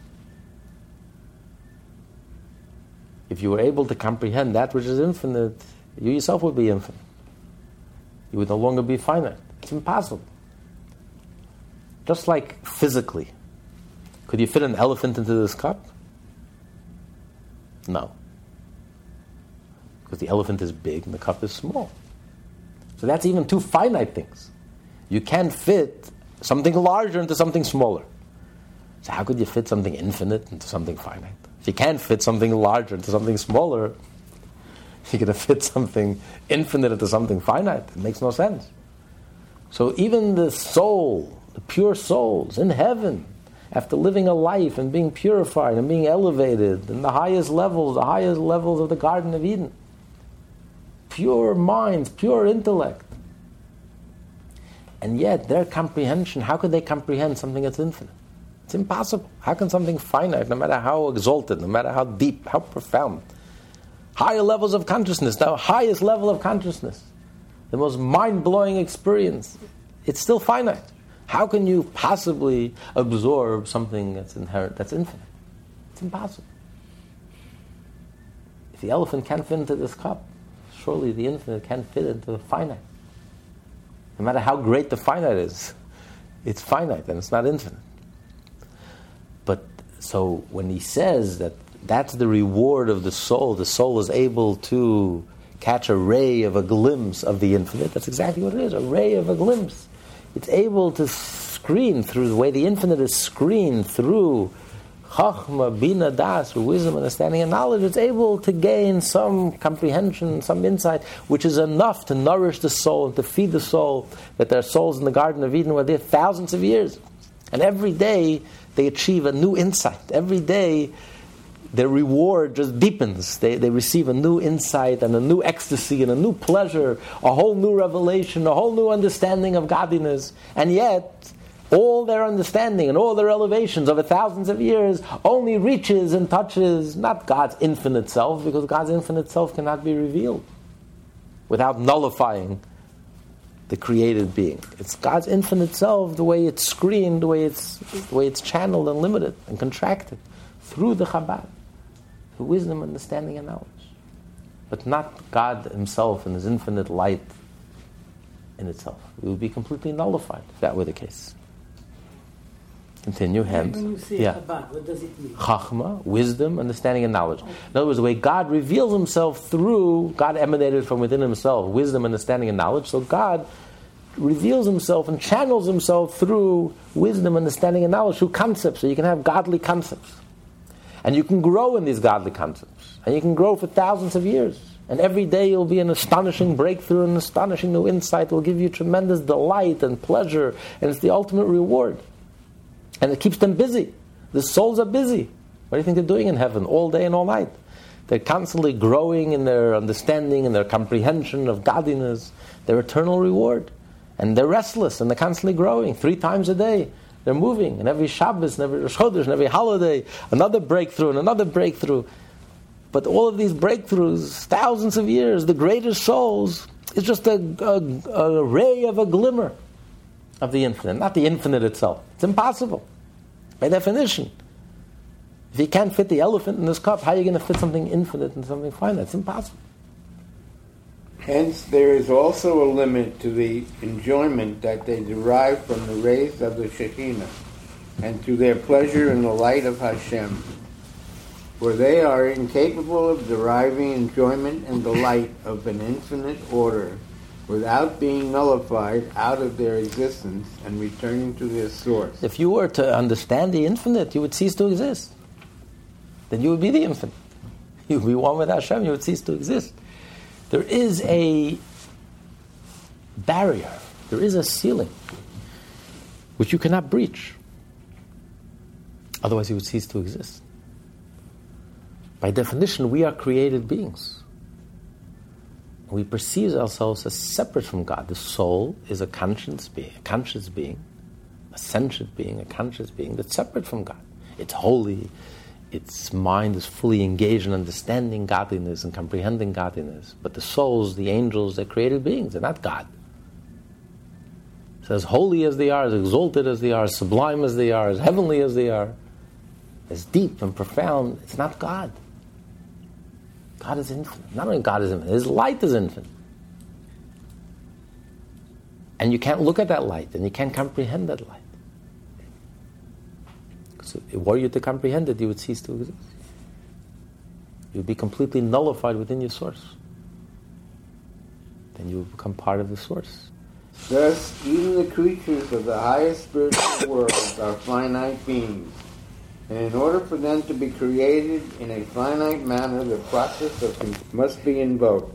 If you were able to comprehend that which is infinite, you yourself would be infinite. You would no longer be finite. It's impossible. Just like physically. Could you fit an elephant into this cup? No. Because the elephant is big and the cup is small. So that's even two finite things. You can't fit something larger into something smaller. So how could you fit something infinite into something finite? If you can't fit something larger into something smaller, you're going to fit something infinite into something finite. It makes no sense. So even the soul, the pure souls in heaven, after living a life and being purified and being elevated in the highest levels, the highest levels of the Garden of Eden. Pure minds, pure intellect. And yet their comprehension, how could they comprehend something that's infinite? It's impossible. How can something finite, no matter how exalted, no matter how deep, how profound, higher levels of consciousness, the highest level of consciousness, the most mind-blowing experience, it's still finite. How can you possibly absorb something that's inherent, that's infinite? It's impossible. If the elephant can't fit into this cup, surely the infinite can't fit into the finite. No matter how great the finite is, it's finite and it's not infinite. But so when he says that that's the reward of the soul, the soul is able to catch a ray of a glimpse of the infinite, that's exactly what it is, a ray of a glimpse. It's able to screen through the way the infinite is screened through Chochma, bina, daas, wisdom, understanding, and knowledge. It's able to gain some comprehension, some insight, which is enough to nourish the soul and to feed the soul. That there are souls in the Garden of Eden were there thousands of years, and every day they achieve a new insight. Every day their reward just deepens. They they receive a new insight and a new ecstasy and a new pleasure, a whole new revelation, a whole new understanding of godliness. And yet, all their understanding and all their elevations over thousands of years only reaches and touches not God's infinite self, because God's infinite self cannot be revealed without nullifying the created being. It's God's infinite self, the way it's screened, the way it's the way it's channeled and limited and contracted through the Chabad, through wisdom, understanding, and knowledge, but not God Himself and His infinite light in itself. It would be completely nullified if that were the case. Continue. Hence, when you say yeah. Chabad, what does it mean? Chochma, wisdom, understanding, and knowledge. Okay. In other words, the way God reveals Himself through, God emanated from within Himself, wisdom, understanding, and knowledge. So God reveals Himself and channels Himself through wisdom, understanding, and knowledge, through concepts. So you can have godly concepts. And you can grow in these godly concepts. And you can grow for thousands of years. And every day you'll be an astonishing breakthrough, an astonishing new insight. It will give you tremendous delight and pleasure. And it's the ultimate reward. And it keeps them busy. The souls are busy. What do you think they're doing in heaven all day and all night? They're constantly growing in their understanding and their comprehension of godliness, their eternal reward. And they're restless and they're constantly growing. Three times a day they're moving. And every Shabbos and every Rosh Chodesh and every holiday, another breakthrough and another breakthrough. But all of these breakthroughs, thousands of years, the greatest souls, it's just a, a, a ray of a glimmer of the infinite, not the infinite itself. It's impossible, by definition. If you can't fit the elephant in this cup, how are you going to fit something infinite and something finite? It's impossible. Hence, there is also a limit to the enjoyment that they derive from the rays of the Shekhinah, and to their pleasure in the light of Hashem, for they are incapable of deriving enjoyment and delight of an infinite order, without being nullified out of their existence and returning to their source. If you were to understand the infinite, you would cease to exist. Then you would be the infinite. You would be one with Hashem, you would cease to exist. There is a barrier, there is a ceiling, which you cannot breach. Otherwise you would cease to exist. By definition, we are created beings. We perceive ourselves as separate from God. The soul is a conscious being, a conscious being, a sentient being, a conscious being that's separate from God. It's holy. Its mind is fully engaged in understanding godliness and comprehending godliness. But the souls, the angels, they're created beings. They're not God. So as holy as they are, as exalted as they are, as sublime as they are, as heavenly as they are, as deep and profound, it's not God. God is infinite. Not only God is infinite, His light is infinite. And you can't look at that light, and you can't comprehend that light. Because were you to comprehend it, you would cease to exist. You would be completely nullified within your source. Then you would become part of the source. Thus, even the creatures of the highest spiritual worlds are finite beings. And in order for them to be created in a finite manner, the process of con- must be invoked.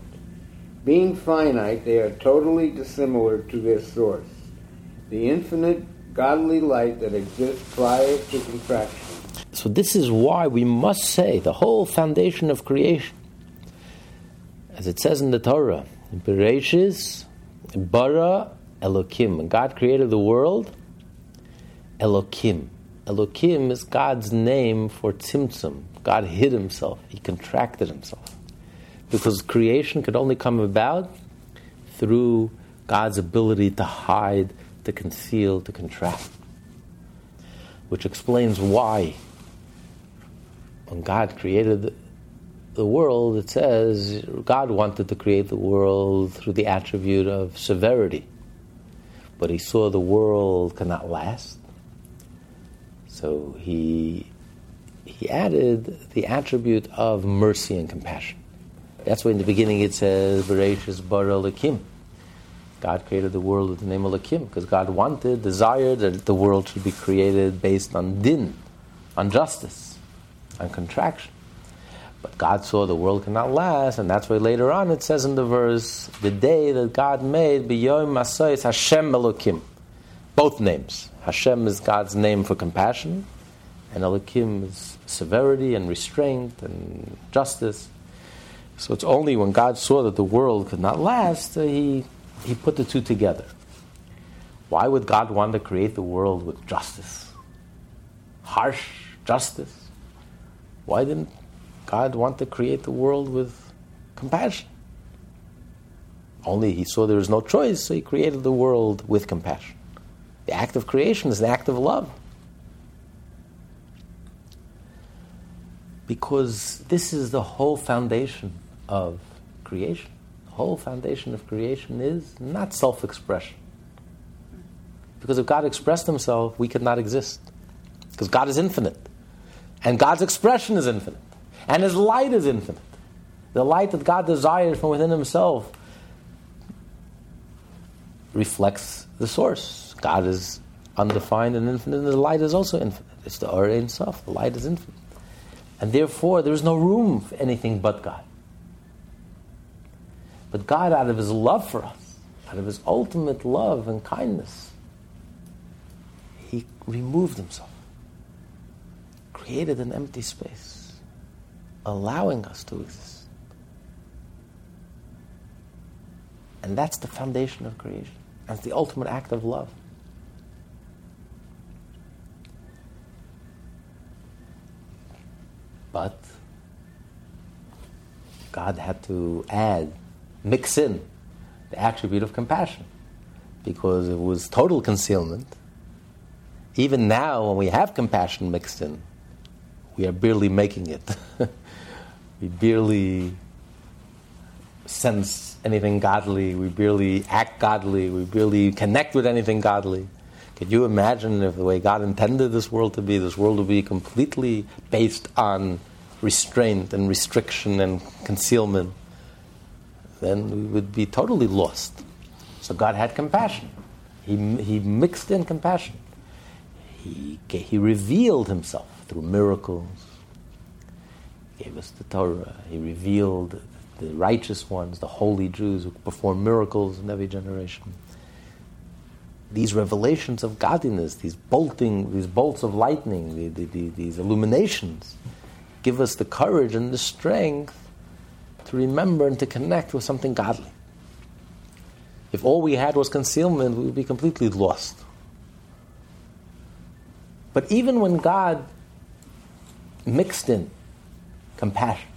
Being finite, they are totally dissimilar to their source, the infinite godly light that exists prior to contraction. So this is why we must say the whole foundation of creation, as it says in the Torah, Bereshis, Bara, Elohim. God created the world, Elohim. Elohim is God's name for Tzimtzum. God hid Himself. He contracted Himself. Because creation could only come about through God's ability to hide, to conceal, to contract. Which explains why when God created the world, it says God wanted to create the world through the attribute of severity. But He saw the world cannot last. So he he added the attribute of mercy and compassion. That's why in the beginning it says, Bereshis bara Elohim. God created the world with the name Elohim, because God wanted, desired that the world should be created based on din, on justice, on contraction. But God saw the world cannot last, and that's why later on it says in the verse, the day that God made, B'yom Masayis Hashem Elohim. Both names. Hashem is God's name for compassion, and Elohim is severity and restraint and justice. So it's only when God saw that the world could not last, uh, he, he put the two together. Why would God want to create the world with justice? Harsh justice? Why didn't God want to create the world with compassion? Only he saw there was no choice, so he created the world with compassion. The act of creation is an act of love. Because this is the whole foundation of creation. The whole foundation of creation is not self-expression. Because if God expressed himself, we could not exist. Because God is infinite. And God's expression is infinite. And his light is infinite. The light that God desires from within himself reflects the source. God is undefined and infinite, and the light is also infinite. It's the Or Ein Sof. The light is infinite. And therefore, there is no room for anything but God. But God, out of his love for us, out of his ultimate love and kindness, he removed himself, created an empty space, allowing us to exist. And that's the foundation of creation. That's the ultimate act of love. But God had to add, mix in the attribute of compassion, because it was total concealment. Even now, when we have compassion mixed in, we are barely making it. We barely sense anything godly. We barely act godly. We barely connect with anything godly. Could you imagine if the way God intended this world to be, this world would be completely based on restraint and restriction and concealment? Then we would be totally lost. So God had compassion. He he mixed in compassion. He he revealed himself through miracles. He gave us the Torah. He revealed the righteous ones, the holy Jews who perform miracles in every generation. These revelations of godliness, these bolting, these bolts of lightning, the, the, the, these illuminations, give us the courage and the strength to remember and to connect with something godly. If all we had was concealment, we would be completely lost. But even when God mixed in compassion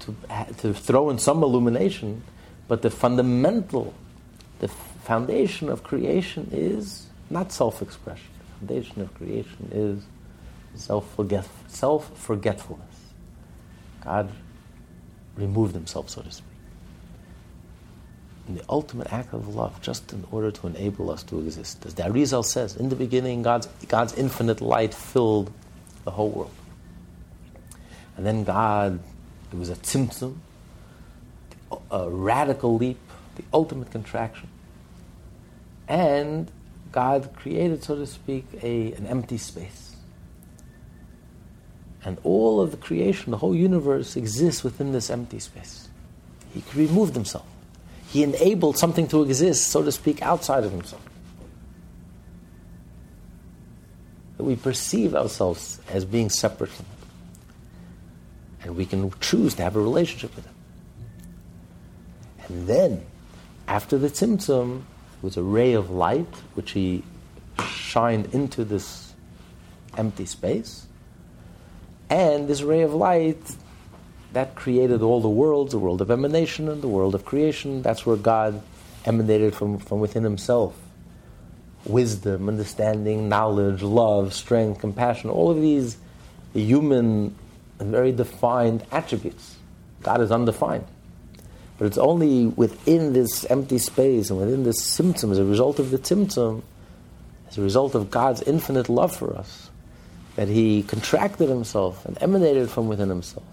to, to throw in some illumination, but the fundamental, the foundation of creation is not self-expression. The foundation of creation is self-forget- self-forgetfulness. God removed himself, so to speak, in the ultimate act of love, just in order to enable us to exist. As the Arizal says, in the beginning, God's, God's infinite light filled the whole world. And then God, it was a tzimtzum, a radical leap, the ultimate contraction. And God created, so to speak, a, an empty space. And all of the creation, the whole universe, exists within this empty space. He removed himself. He enabled something to exist, so to speak, outside of himself. That we perceive ourselves as being separate from it. And we can choose to have a relationship with it. And then, after the tzimtzum, it was a ray of light which he shined into this empty space. And this ray of light, that created all the worlds, the world of emanation and the world of creation. That's where God emanated from, from within himself. Wisdom, understanding, knowledge, love, strength, compassion, all of these human and very defined attributes. God is undefined. But it's only within this empty space and within this symptom, as a result of the symptom, as a result of God's infinite love for us, that he contracted himself and emanated from within himself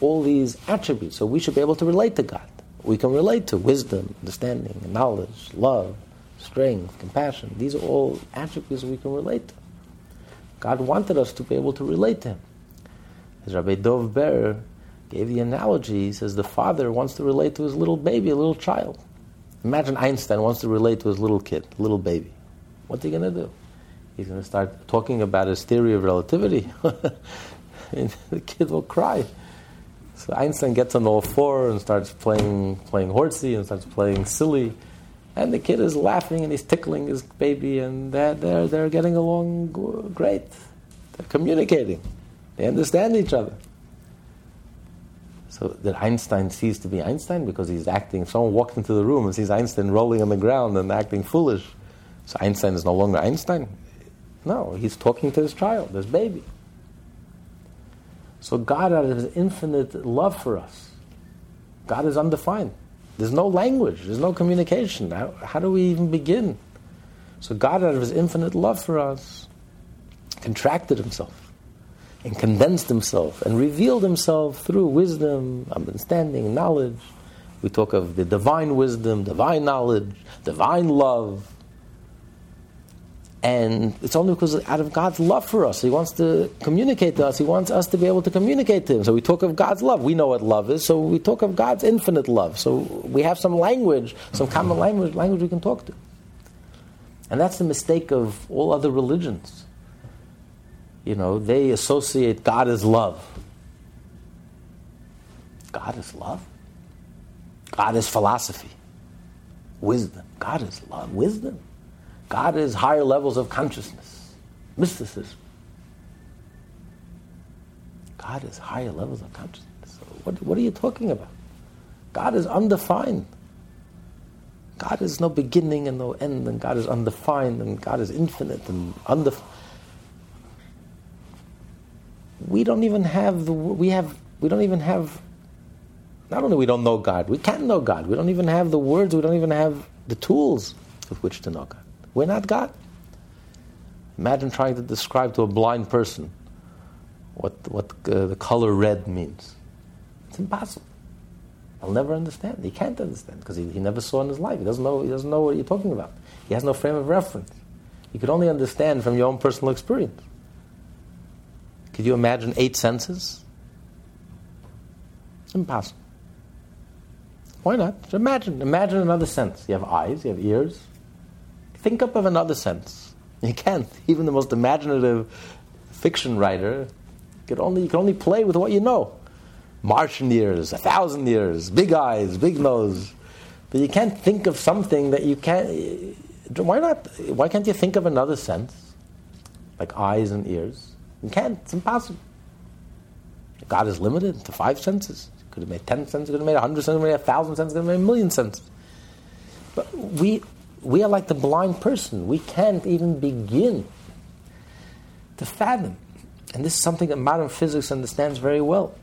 all these attributes. So we should be able to relate to God. We can relate to wisdom, understanding, knowledge, love, strength, compassion. These are all attributes we can relate to. God wanted us to be able to relate to him. As Rabbi Dov Ber gave the analogy, he says the father wants to relate to his little baby, a little child. Imagine Einstein wants to relate to his little kid, little baby. What's he going to do? He's going to start talking about his theory of relativity. And the kid will cry. So Einstein gets on all four and starts playing playing horsey and starts playing silly. and the kid is laughing and he's tickling his baby, and they're, they're, they're getting along great. They're communicating. They understand each other. So did Einstein cease to be Einstein because he's acting? If someone walked into the room and sees Einstein rolling on the ground and acting foolish, so Einstein is no longer Einstein? No, he's talking to his child, his baby. So God, out of his infinite love for us, God is undefined. There's no language. There's no communication. How, how do we even begin? So God, out of his infinite love for us, contracted himself and condensed himself and revealed himself through wisdom, understanding, knowledge. We talk of the divine wisdom, divine knowledge, divine love. And it's only because out of God's love for us. He wants to communicate to us. He wants us to be able to communicate to him. So we talk of God's love. We know what love is. So we talk of God's infinite love. So we have some language, some common language, language we can talk to. And that's the mistake of all other religions. You know, they associate God as love. God is love? God is philosophy. Wisdom. God is love. Wisdom. God is higher levels of consciousness, mysticism. God is higher levels of consciousness. What, what are you talking about? God is undefined. God is no beginning and no end, and God is undefined, and God is infinite and undefined. We don't even have the we have we don't even have. Not only we don't know God, we can't know God. We don't even have the words. We don't even have the tools with which to know God. We're not God. Imagine trying to describe to a blind person what what uh, the color red means. It's impossible. He'll never understand. He can't understand because he, he never saw in his life. He doesn't know. He doesn't know what you're talking about. He has no frame of reference. You could only understand from your own personal experience. Could you imagine eight senses? It's impossible. Why not? Just imagine. Imagine another sense. You have eyes. You have ears. Think up of another sense. You can't. Even the most imaginative fiction writer could only, you can only play with what you know. Martian ears, a thousand ears, big eyes, big nose. But you can't think of something that you can't... Why not? Why can't you think of another sense? Like eyes and ears. You can't. It's impossible. God is limited to five senses. Could have made ten senses, could have made a hundred senses, could have made a thousand senses, could have made a million senses. But we... We are like the blind person. We can't even begin to fathom. And this is something that modern physics understands very well.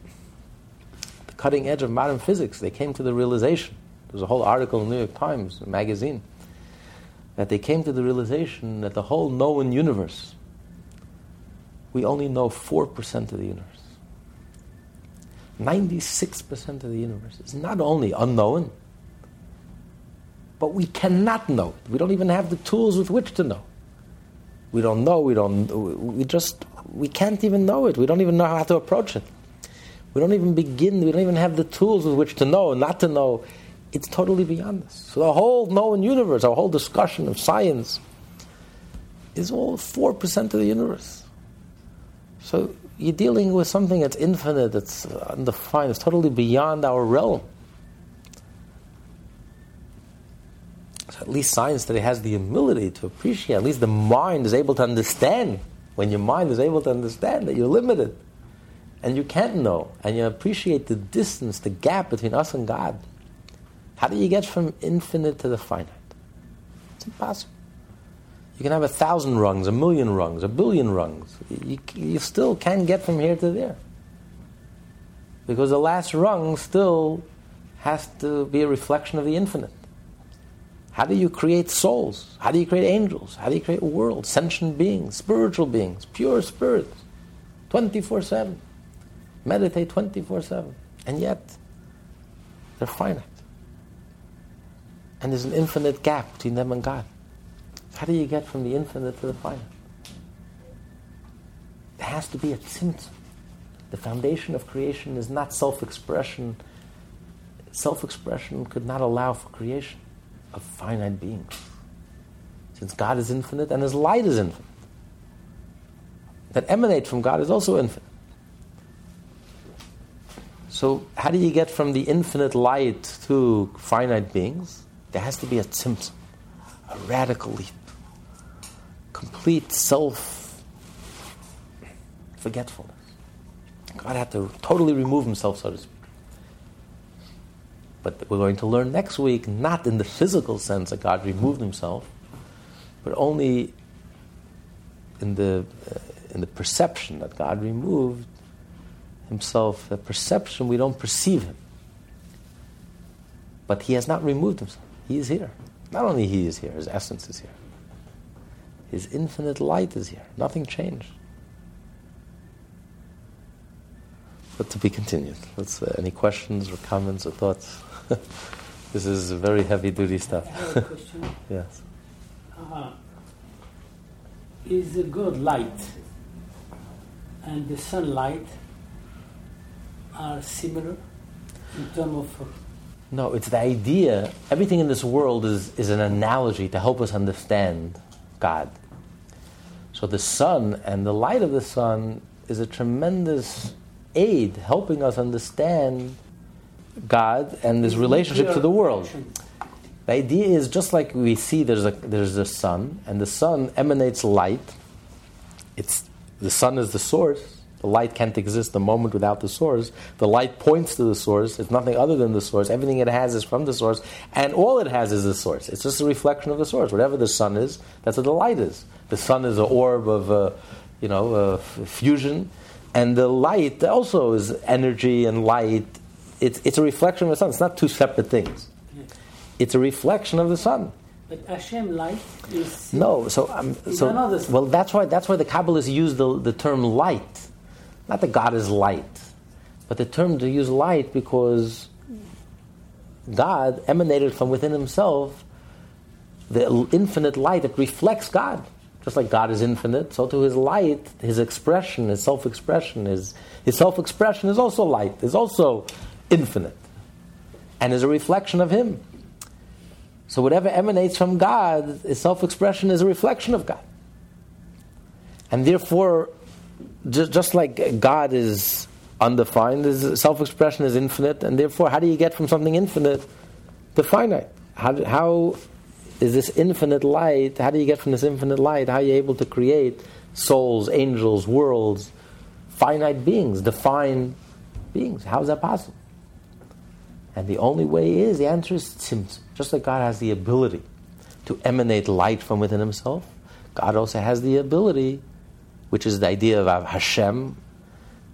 The cutting edge of modern physics, they came to the realization. There's a whole article in the New York Times magazine that they came to the realization that the whole known universe, we only know four percent of the universe. ninety-six percent of the universe is not only unknown, but we cannot know it. We don't even have the tools with which to know. We don't know, we don't, we just, we can't even know it. We don't even know how to approach it. We don't even begin, we don't even have the tools with which to know and not to know. It's totally beyond us. So the whole known universe, our whole discussion of science is all four percent of the universe. So you're dealing with something that's infinite, that's undefined, it's totally beyond our realm. At least science today has the humility to appreciate, at least the mind is able to understand, when your mind is able to understand that you're limited and you can't know, and you appreciate the distance, the gap between us and God. How do you get from infinite to the finite? It's impossible. You can have a thousand rungs, a million rungs, a billion rungs. You, you still can't get from here to there. Because the last rung still has to be a reflection of the infinite. How do you create souls? How do you create angels? How do you create a world? Sentient beings, spiritual beings, pure spirits, twenty-four seven. Meditate twenty-four seven. And yet, they're finite. And there's an infinite gap between them and God. How do you get from the infinite to the finite? There has to be a tzimtzum. The foundation of creation is not self-expression. Self-expression could not allow for creation of finite beings, since God is infinite and his light is infinite. That emanates from God is also infinite. So how do you get from the infinite light to finite beings? There has to be a tzimtzum. a radical leap. Complete self-forgetfulness. God had to totally remove himself, so to speak. But we're going to learn next week, not in the physical sense that God removed himself, but only in the uh, in the perception that God removed himself. The perception, we don't perceive him. But he has not removed himself. He is here. Not only he is here, his essence is here. His infinite light is here. Nothing changed. But to be continued. Let's, uh, any questions or comments or thoughts? This is very heavy-duty stuff. I have a question. Yes. Uh, is the God light and the sunlight are similar in terms of... Uh, no, it's the idea. Everything in this world is, is an analogy to help us understand God. So the sun and the light of the sun is a tremendous aid helping us understand God and his relationship to the world. The idea is, just like we see there's a there's a sun, and the sun emanates light. It's the sun is the source. The light can't exist a moment without the source. The light points to the source. It's nothing other than the source. Everything it has is from the source, and all it has is the source. It's just a reflection of the source. Whatever the sun is, that's what the light is. The sun is an orb of, uh, you know, uh, fusion, and the light also is energy and light. It's it's a reflection of the sun. It's not two separate things. It's a reflection of the sun. But Hashem light is no. So um, so another well, that's why that's why the Kabbalists use the the term light. Not that God is light, but the term to use light because God emanated from within himself the infinite light that reflects God. Just like God is infinite, so to his light, his expression, his self-expression, his, his self-expression is also light, is also infinite, and is a reflection of him. So whatever emanates from God, his self-expression is a reflection of God. And therefore, Just, just like God is undefined, his self-expression is infinite, and therefore, how do you get from something infinite to finite? How, how is this infinite light, how do you get from this infinite light, how are you able to create souls, angels, worlds, finite beings, defined beings? How is that possible? And the only way is, the answer is Tzimtzum. Just like God has the ability to emanate light from within himself, God also has the ability, which is the idea of Hashem,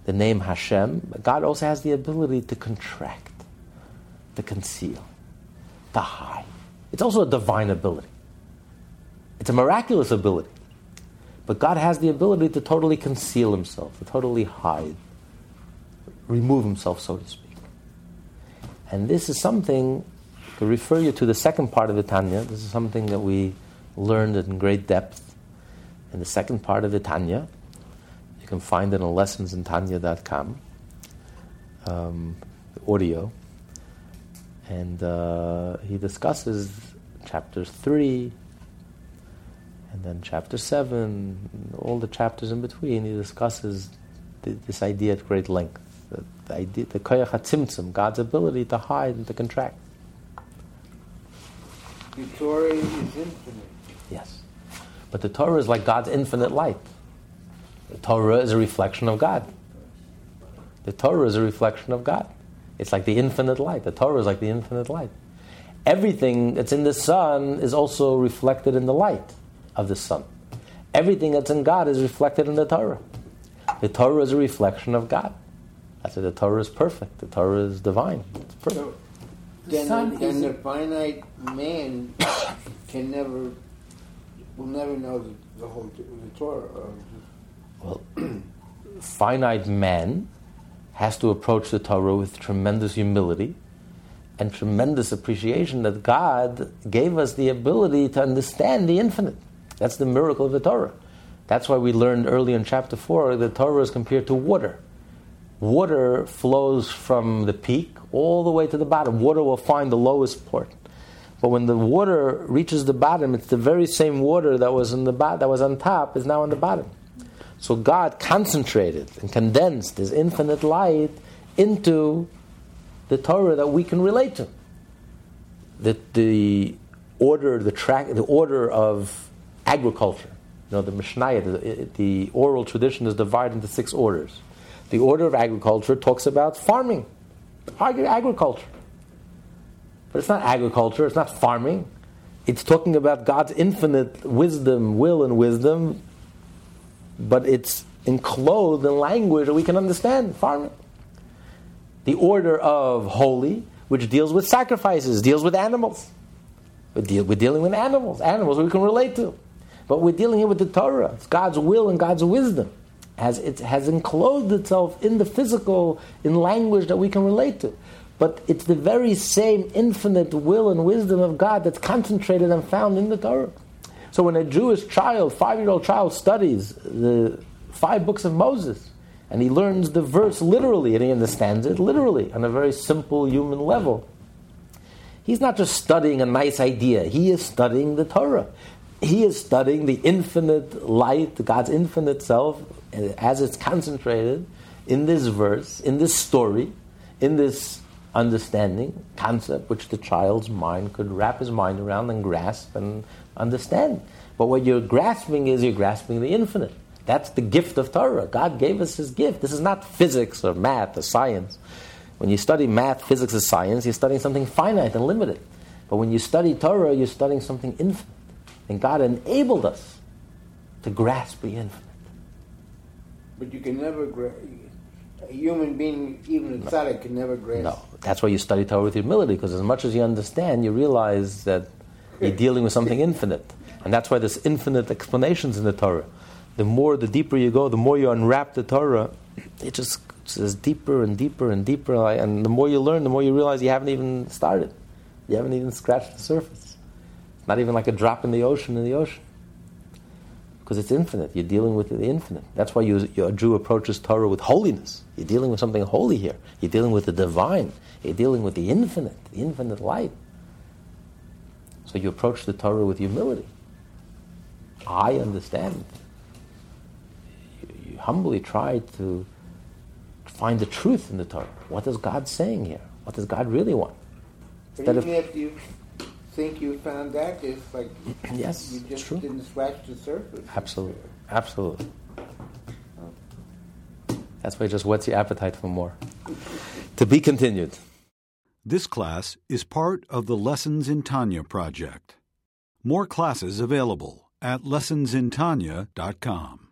the name Hashem. But God also has the ability to contract, to conceal, to hide. It's also a divine ability. It's a miraculous ability. But God has the ability to totally conceal himself, to totally hide, remove himself, so to speak. And this is something, to refer you to the second part of the Tanya, this is something that we learned in great depth. In the second part of the Tanya, you can find it on lessons in tanya dot com, um, the audio. And uh, he discusses chapter three, and then chapter seven, all the chapters in between. He discusses th- this idea at great length, the, the idea, the koyach ha-tzimtzum, God's ability to hide and to contract. The Torah is infinite. Yes. But the Torah is like God's infinite light. The Torah is a reflection of God. The Torah is a reflection of God. It's like the infinite light. The Torah is like the infinite light. Everything that's in the sun is also reflected in the light of the sun. Everything that's in God is reflected in the Torah. The Torah is a reflection of God. That's why the Torah is perfect. The Torah is divine. It's perfect. So, then the, then the finite man can never... We'll never know the, the whole the Torah. Well, finite man has to approach the Torah with tremendous humility and tremendous appreciation that God gave us the ability to understand the infinite. That's the miracle of the Torah. That's why we learned early in chapter four the Torah is compared to water. Water flows from the peak all the way to the bottom. Water will find the lowest port. But when the water reaches the bottom, it's the very same water that was in the bo- that was on top is now on the bottom. So God concentrated and condensed His infinite light into the Torah that we can relate to. That the order, the track, the order of agriculture. You know, the Mishnah, the, the oral tradition is divided into six orders. The order of agriculture talks about farming, agriculture. But it's not agriculture, it's not farming. It's talking about God's infinite wisdom, will and wisdom, but it's enclosed in language that we can understand, farming. The order of holy, which deals with sacrifices, deals with animals. We're, deal, we're dealing with animals, animals we can relate to. But we're dealing here with the Torah. It's God's will and God's wisdom. As it has enclosed itself in the physical, in language that we can relate to. But it's the very same infinite will and wisdom of God that's concentrated and found in the Torah. So when a Jewish child, five-year-old child, studies the five books of Moses, and he learns the verse literally, and he understands it literally, on a very simple human level, he's not just studying a nice idea, he is studying the Torah. He is studying the infinite light, God's infinite self, as it's concentrated in this verse, in this story, in this understanding, concept, which the child's mind could wrap his mind around and grasp and understand. But what you're grasping is you're grasping the infinite. That's the gift of Torah. God gave us his gift. This is not physics or math or science. When you study math, physics, or science, you're studying something finite and limited. But when you study Torah, you're studying something infinite. And God enabled us to grasp the infinite. But you can never grasp. A human being, even a tzaddik, can never grasp. No, that's why you study Torah with humility, because as much as you understand, you realize that you're dealing with something infinite. And that's why there's infinite explanations in the Torah. The more, the deeper you go, the more you unwrap the Torah, it just is deeper and deeper and deeper. And the more you learn, the more you realize you haven't even started. You haven't even scratched the surface. It's not even like a drop in the ocean in the ocean. Because it's infinite. You're dealing with the infinite. That's why you, your Jew approaches Torah with holiness. You're dealing with something holy here. You're dealing with the divine. You're dealing with the infinite, the infinite light. So you approach the Torah with humility. I understand. You, you humbly try to find the truth in the Torah. What is God saying here? What does God really want? Instead of, if you think you found that, it's like yes, you just true. Didn't scratch the surface. Absolutely. Absolutely. That's why just whets your appetite for more. To be continued. This class is part of the Lessons in Tanya project. More classes available at lessons in tanya dot com.